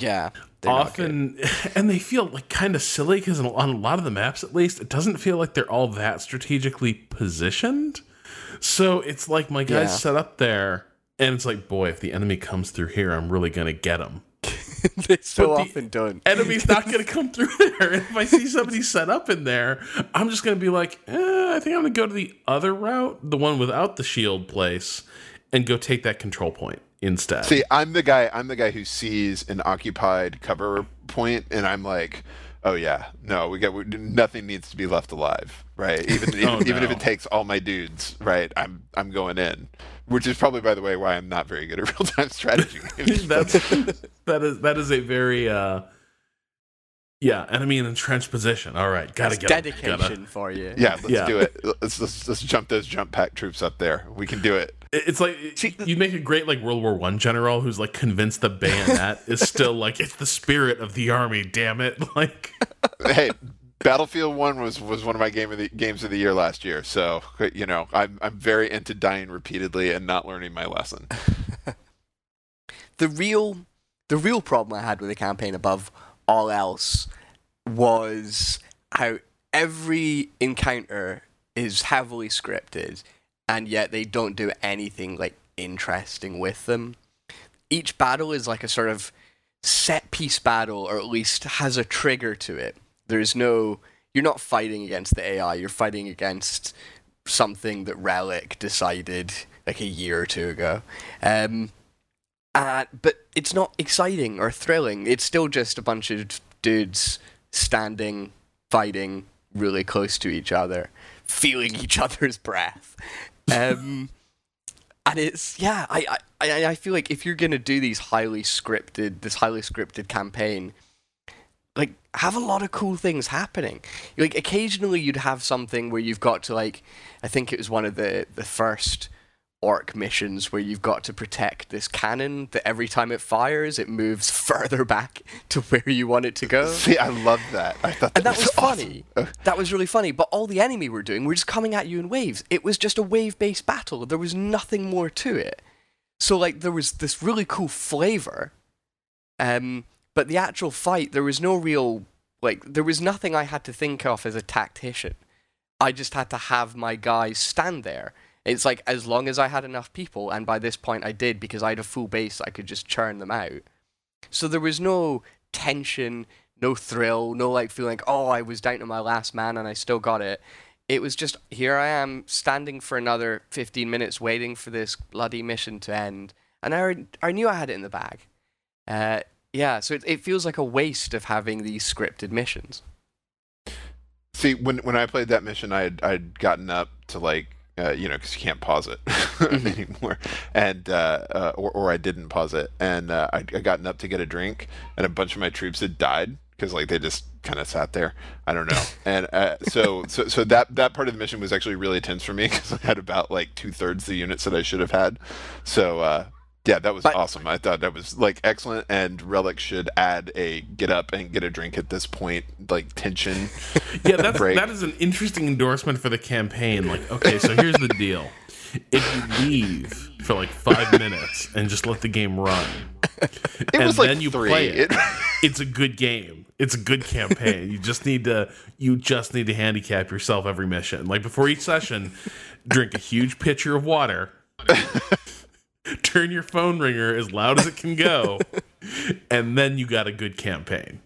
Yeah. Often, and they feel like kind of silly because on a lot of the maps, at least, it doesn't feel like they're all that strategically positioned. So it's like my guy's set up there, and it's like, boy, if the enemy comes through here, I'm really going to get him. They so often don't. Enemy's not going to come through there. And if I see somebody set up in there, I'm just going to be like, I think I'm going to go to the other route, the one without the shield place, and go take that control point instead. See, I'm the guy who sees an occupied cover point, and I'm like, oh yeah, no, nothing needs to be left alive, right? Even if it takes all my dudes, right? I'm going in, which is probably, by the way, why I'm not very good at real time strategy games. that is a very enemy in entrenched position. All right, gotta get dedication for you. Yeah, let's do it. Let's jump those jump pack troops up there. We can do it. It's like you make a great like World War I general who's like convinced the bayonet is still like it's the spirit of the army. Damn it! Like, hey, Battlefield 1 was one of my games of the year last year. So you know, I'm very into dying repeatedly and not learning my lesson. The real problem I had with the campaign above all else was how every encounter is heavily scripted. And yet they don't do anything, like, interesting with them. Each battle is, like, a sort of set-piece battle, or at least has a trigger to it. There's no... You're not fighting against the AI. You're fighting against something that Relic decided, like, a year or two ago. But it's not exciting or thrilling. It's still just a bunch of dudes standing, fighting really close to each other, feeling each other's breath. And it's, yeah, I feel like if you're going to do these highly scripted campaign, like, have a lot of cool things happening. Like, occasionally you'd have something where you've got to, like, I think it was one of the first Orc missions where you've got to protect this cannon that every time it fires, it moves further back to where you want it to go. See, I love that. I thought that was funny. Awesome. That was really funny, but all the enemy were doing were just coming at you in waves. It was just a wave-based battle. There was nothing more to it. So, like, there was this really cool flavor, but the actual fight, there was no real, like, there was nothing I had to think of as a tactician. I just had to have my guys stand there. It's like, as long as I had enough people, and by this point I did, because I had a full base, I could just churn them out. So there was no tension, no thrill, no like feeling, oh, I was down to my last man and I still got it. It was just, here I am, standing for another 15 minutes waiting for this bloody mission to end. And I knew I had it in the bag. So it feels like a waste of having these scripted missions. See, when I played that mission, I'd gotten up to like, you know, because you can't pause it anymore, and or I didn't pause it, and I'd gotten up to get a drink, and a bunch of my troops had died because like they just kind of sat there. I don't know, and so that part of the mission was actually really tense for me because I had about like 2/3 the units that I should have had. So yeah, that was awesome. I thought that was like excellent, and Relic should add a get up and get a drink at this point, like tension. Yeah, that is an interesting endorsement for the campaign. Like, okay, so here's the deal: if you leave for like 5 minutes and just let the game run, it's a good game. It's a good campaign. You just need to handicap yourself every mission. Like before each session, drink a huge pitcher of water. Turn your phone ringer as loud as it can go, and then you got a good campaign.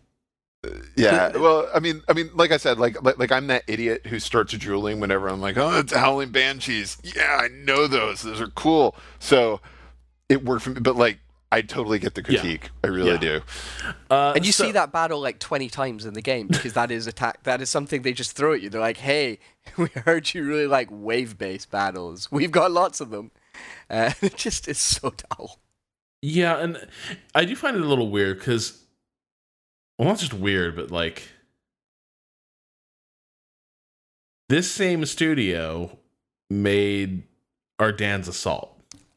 Yeah, well, I mean, like I said, like I'm that idiot who starts drooling whenever I'm like, oh, it's Howling Banshees. Yeah, I know those. Those are cool. So it worked for me, but like, I totally get the critique. Yeah. I really do. And you see that battle like 20 times in the game because that is attack. That is something they just throw at you. They're like, hey, we heard you really like wave-based battles. We've got lots of them. It just is so dull. Yeah, and I do find it a little weird because, well, not just weird, but like this same studio made Ardennes Assault.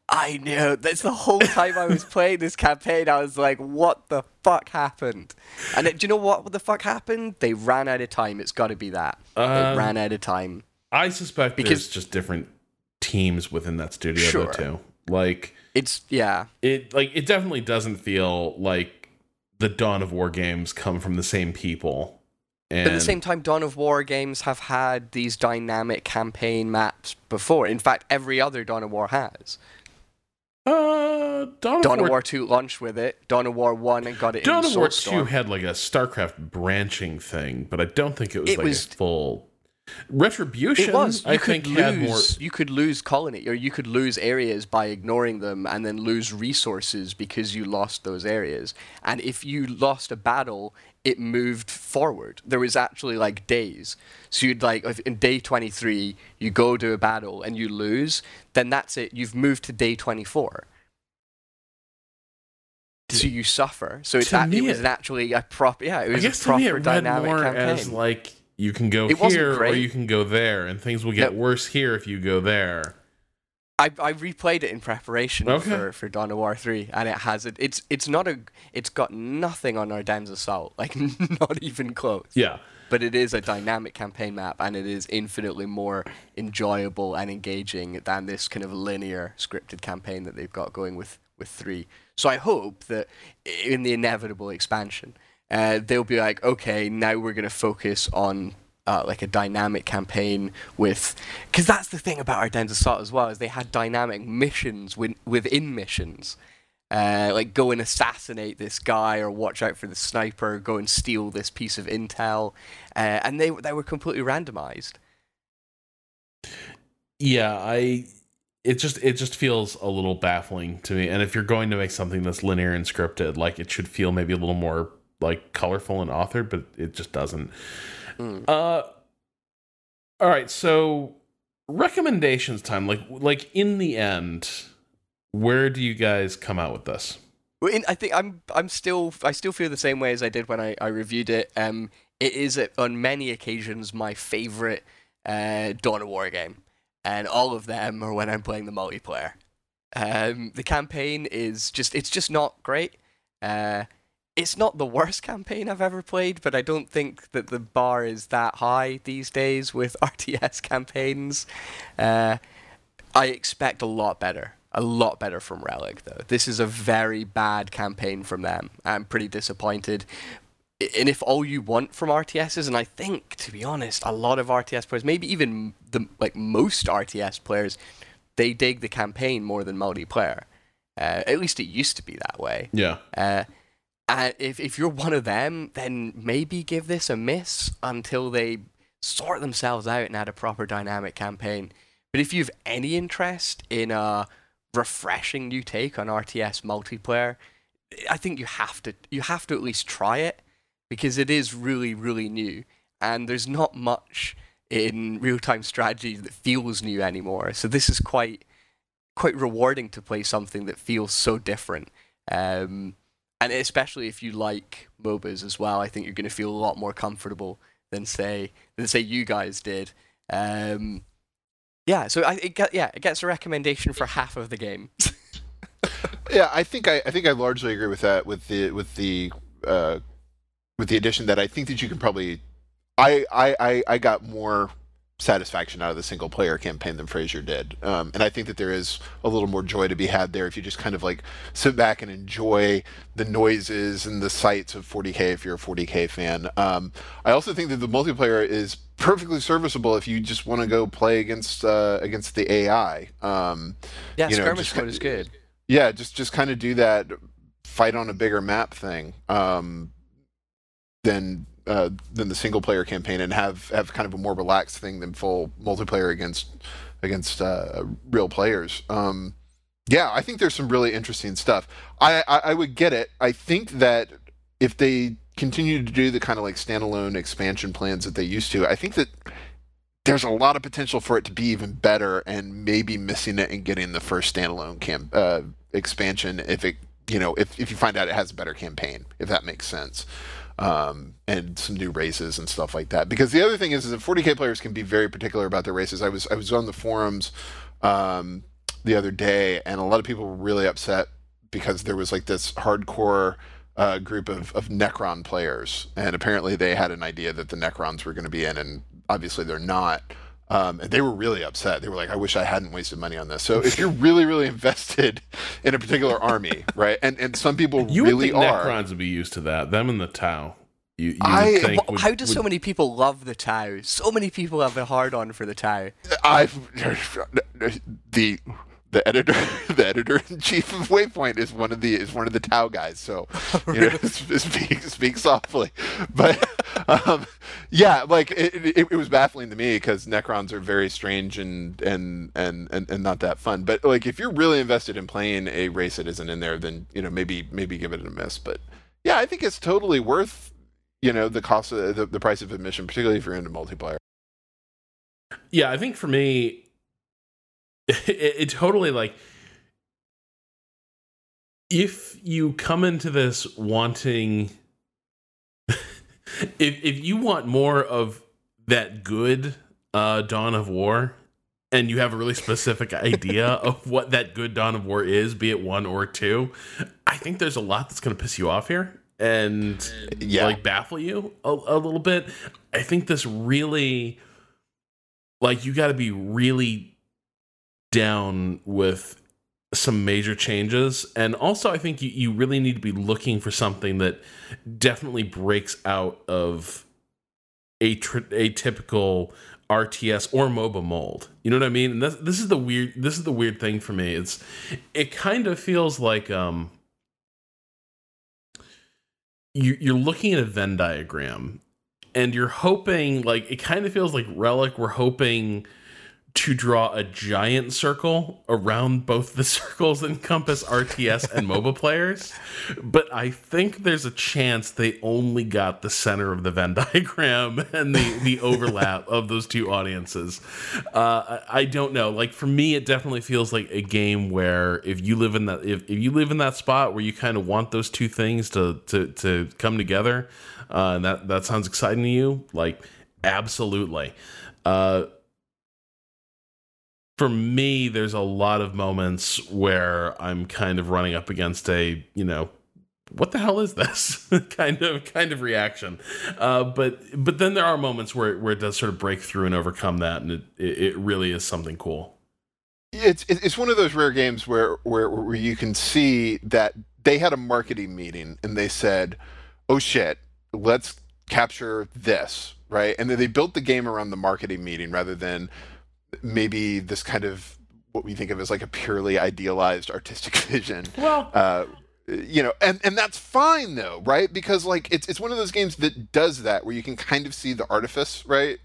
I know. That's the whole time I was playing this campaign. I was like, what the fuck happened? And do you know what the fuck happened? They ran out of time. It's got to be that. They ran out of time. I suspect because it's just different teams within that studio, sure, though, too. Like it's it definitely doesn't feel like the Dawn of War games come from the same people. And but at the same time, Dawn of War games have had these dynamic campaign maps before. In fact, every other Dawn of War has. Dawn of War 2 launched with it. Dawn of War 1 and got it. Dawn of War 2 had like a StarCraft branching thing, but I don't think it was a full. Retribution, I think, had more. You could lose colony, or you could lose areas by ignoring them, and then lose resources because you lost those areas. And if you lost a battle, it moved forward. There was actually like days. So you'd like, if in day 23, you go to a battle and you lose, then that's it. You've moved to day 24. So you suffer. So it was actually a proper dynamic campaign. As like, you can go here or you can go there, and things will get worse here if you go there. I replayed it in preparation for Dawn of War 3, and it has it. It's got nothing on Ardennes Assault, like not even close. Yeah, but it is a dynamic campaign map, and it is infinitely more enjoyable and engaging than this kind of linear scripted campaign that they've got going with 3. So I hope that in the inevitable expansion, they'll be like, okay, now we're going to focus on like a dynamic campaign with... Because that's the thing about Ardennes Assault as well, is they had dynamic missions within missions. Like go and assassinate this guy, or watch out for the sniper, go and steal this piece of intel. And they were completely randomized. Yeah, It just feels a little baffling to me. And if you're going to make something that's linear and scripted, like it should feel maybe a little more... like colorful and authored, but it just doesn't. All right, so recommendations time. Like in the end, where do you guys come out with this? I think I still feel the same way as I did when I reviewed it. It is on many occasions my favorite Dawn of War game, and all of them are when I'm playing the multiplayer. The campaign is just not great. It's not the worst campaign I've ever played, but I don't think that the bar is that high these days with RTS campaigns. I expect a lot better from Relic, though. This is a very bad campaign from them. I'm pretty disappointed. And if all you want from RTSs, and I think, to be honest, a lot of RTS players, maybe even most RTS players, they dig the campaign more than multiplayer. At least it used to be that way. Yeah. And if you're one of them, then maybe give this a miss until they sort themselves out and add a proper dynamic campaign. But if you've any interest in a refreshing new take on RTS multiplayer, I think you have to at least try it, because it is really, really new. and there's not much in real-time strategy that feels new anymore. So this is quite rewarding to play something that feels so different. And especially if you like MOBAs as well, I think you're going to feel a lot more comfortable than say you guys did. Yeah, so it gets a recommendation for half of the game. Yeah, I think I largely agree with that, with the addition that I think that you can probably. I got more satisfaction out of the single player campaign than Fraser did, and I think that there is a little more joy to be had there if you just kind of like sit back and enjoy the noises and the sights of 40k if you're a 40k fan. I also think that the multiplayer is perfectly serviceable if you just want to go play against the AI. Yeah, you know, skirmish mode is good. Yeah, just kind of do that fight on a bigger map thing than the single player campaign, and have kind of a more relaxed thing than full multiplayer against real players. Yeah, I think there's some really interesting stuff. I would get it. I think that if they continue to do the kind of like standalone expansion plans that they used to, I think that there's a lot of potential for it to be even better, and maybe missing it and getting the first standalone expansion if it, you know, if you find out it has a better campaign, if that makes sense. And some new races and stuff like that. Because the other thing is that 40k players can be very particular about their races. I was on the forums the other day, and a lot of people were really upset because there was like this hardcore group of Necron players, and apparently they had an idea that the Necrons were going to be in, and obviously they're not. And they were really upset. They were like, I wish I hadn't wasted money on this. So if you're really, really invested in a particular army, right? And some people you really would think are. Necrons would be used to that. Them and the Tau. How do so many people love the Tau? So many people have a hard on for the Tau. The editor in chief of Waypoint is one of the Tau guys, so you know, speak softly. But yeah, like it was baffling to me because Necrons are very strange and not that fun. But like if you're really invested in playing a race that isn't in there, then you know maybe give it a miss. But yeah, I think it's totally worth, you know, the cost of the price of admission, particularly if you're into multiplayer. Yeah, I think for me, it totally, like, if you come into this wanting, if you want more of that good Dawn of War, and you have a really specific idea of what that good Dawn of War is, be it 1 or 2, I think there's a lot that's going to piss you off here and, yeah, like, baffle you a little bit. I think this really, like, you got to be really down with some major changes, and also I think you really need to be looking for something that definitely breaks out of a typical RTS or MOBA mold. You know what I mean? And this is the weird thing for me. It kind of feels like you're looking at a Venn diagram, and you're hoping, like, it kind of feels like Relic. We're hoping to draw a giant circle around both the circles that encompass RTS and MOBA players. But I think there's a chance they only got the center of the Venn diagram and the overlap of those two audiences. I don't know. Like, for me, it definitely feels like a game where if you live in that spot where you kind of want those two things to come together, and that sounds exciting to you, like, absolutely. For me, there's a lot of moments where I'm kind of running up against a, you know, what the hell is this kind of reaction. But then there are moments where it does sort of break through and overcome that, and it really is something cool. It's one of those rare games where you can see that they had a marketing meeting and they said, "Oh shit, let's capture this," right? And then they built the game around the marketing meeting rather than maybe this kind of what we think of as like a purely idealized artistic vision. Well, you know, and that's fine though, right? Because like it's one of those games that does that where you can kind of see the artifice, right?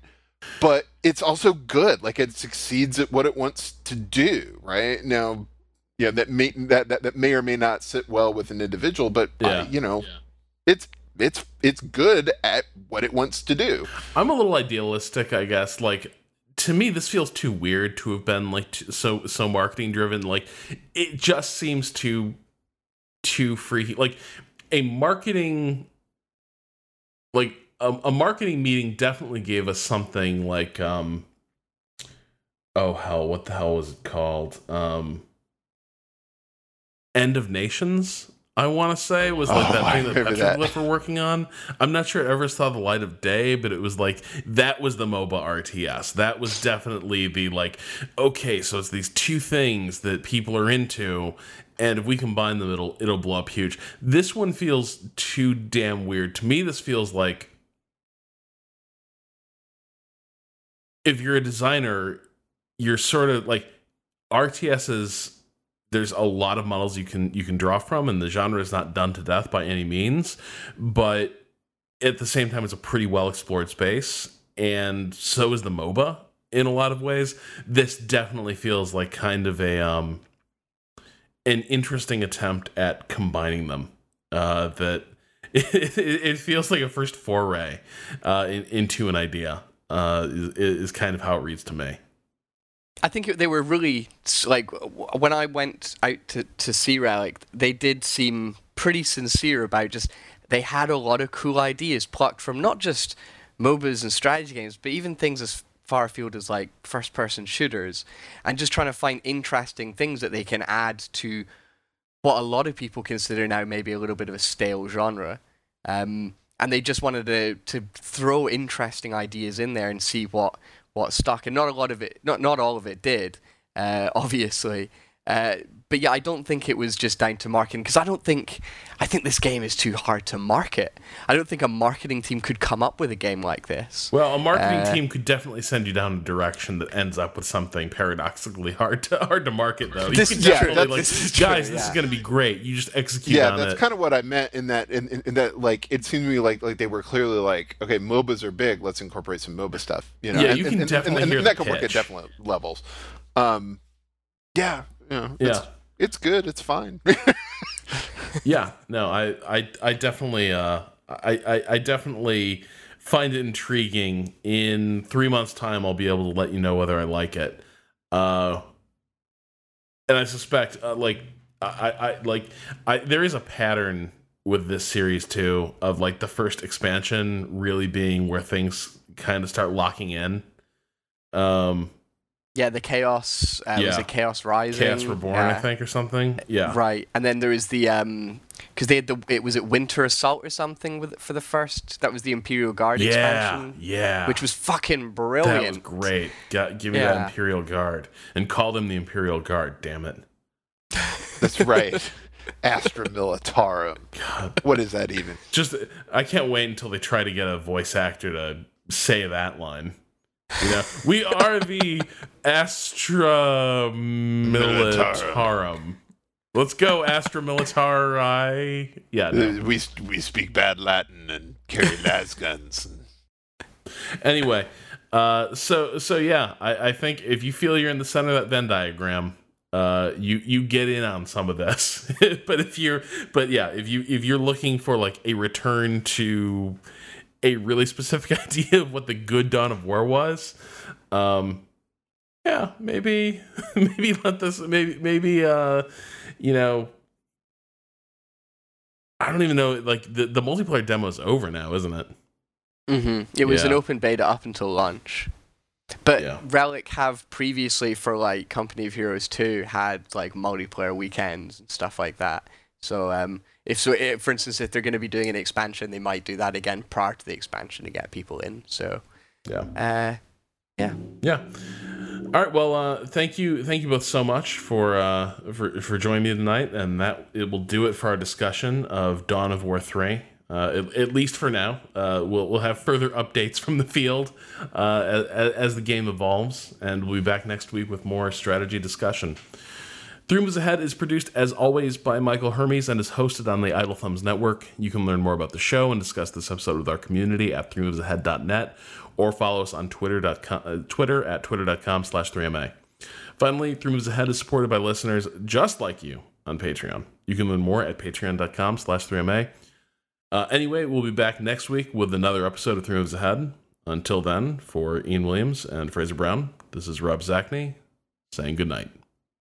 But it's also good. Like, it succeeds at what it wants to do, right? Now, yeah, that may or may not sit well with an individual, but yeah. You know, yeah. It's it's good at what it wants to do. I'm a little idealistic, I guess. Like, to me, this feels too weird to have been like so marketing driven. Like, it just seems too free. Like a marketing meeting definitely gave us something like what the hell was it called? End of Nations, I want to say, was like that thing that Petroglyph were working on. I'm not sure it ever saw the light of day, but it was like, that was the MOBA RTS. That was definitely the like, okay, so it's these two things that people are into, and if we combine them, it'll blow up huge. This one feels too damn weird. To me, this feels like, if you're a designer, you're sort of like, RTSs, there's a lot of models you can draw from, and the genre is not done to death by any means, but at the same time, it's a pretty well explored space, and so is the MOBA in a lot of ways. This definitely feels like kind of a an interesting attempt at combining them. That it feels like a first foray into an idea is kind of how it reads to me. I think they were really, like, when I went out to see Relic, they did seem pretty sincere about just, they had a lot of cool ideas plucked from not just MOBAs and strategy games, but even things as far afield as, like, first-person shooters, and just trying to find interesting things that they can add to what a lot of people consider now maybe a little bit of a stale genre. And they just wanted to throw interesting ideas in there and see what stuck, and not a lot of it, not all of it did, obviously. But yeah, I don't think it was just down to marketing, because I think this game is too hard to market. I don't think a marketing team could come up with a game like this. Well, a marketing team could definitely send you down a direction that ends up with something paradoxically hard to market, though. This is going to be great. You just execute on it. Yeah, that's kind of what I meant in that. In that, like, it seemed to me like they were clearly like, okay, MOBAs are big. Let's incorporate some MOBA stuff. You know? Yeah, you can definitely hear the pitch. And that can work at different levels. Yeah. Yeah, it's good. It's fine. Yeah, no, I definitely, I definitely find it intriguing. In 3 months' time, I'll be able to let you know whether I like it. And I suspect, there is a pattern with this series too, of like the first expansion really being where things kind of start locking in. Yeah, the Chaos, was it Chaos Rising? Chaos Reborn, I think, or something. Yeah. Right, and then there was the, because they had was it Winter Assault or something for the first? That was the Imperial Guard expansion. Yeah, which was fucking brilliant. That was great. Give me that Imperial Guard. And call them the Imperial Guard, damn it. That's right. Astra Militarum. God. What is that even? Just, I can't wait until they try to get a voice actor to say that line. You know, we are the Astra Militarum. Let's go, Astra Militari. Yeah, no. We speak bad Latin and carry lasguns. Anyway, so yeah, I think if you feel you're in the center of that Venn diagram, you get in on some of this. But if you're looking for like a return to a really specific idea of what the good Dawn of War was, maybe let this, maybe you know, I don't even know, like, the multiplayer demo is over now, isn't it? Mm-hmm. It was an open beta up until launch, but Relic have previously, for like Company of Heroes 2, had like multiplayer weekends and stuff like that. So for instance, if they're going to be doing an expansion, they might do that again prior to the expansion to get people in. So, all right. Well, thank you both so much for joining me tonight, and that it will do it for our discussion of Dawn of War 3. At least for now, we'll have further updates from the field as the game evolves, and we'll be back next week with more strategy discussion. 3 Moves Ahead is produced, as always, by Michael Hermes and is hosted on the Idle Thumbs Network. You can learn more about the show and discuss this episode with our community at 3movesahead.net, or follow us on Twitter at twitter.com/3MA. Finally, 3 Moves Ahead is supported by listeners just like you on Patreon. You can learn more at patreon.com/3MA. Anyway, we'll be back next week with another episode of 3 Moves Ahead. Until then, for Ian Williams and Fraser Brown, this is Rob Zachney saying good night.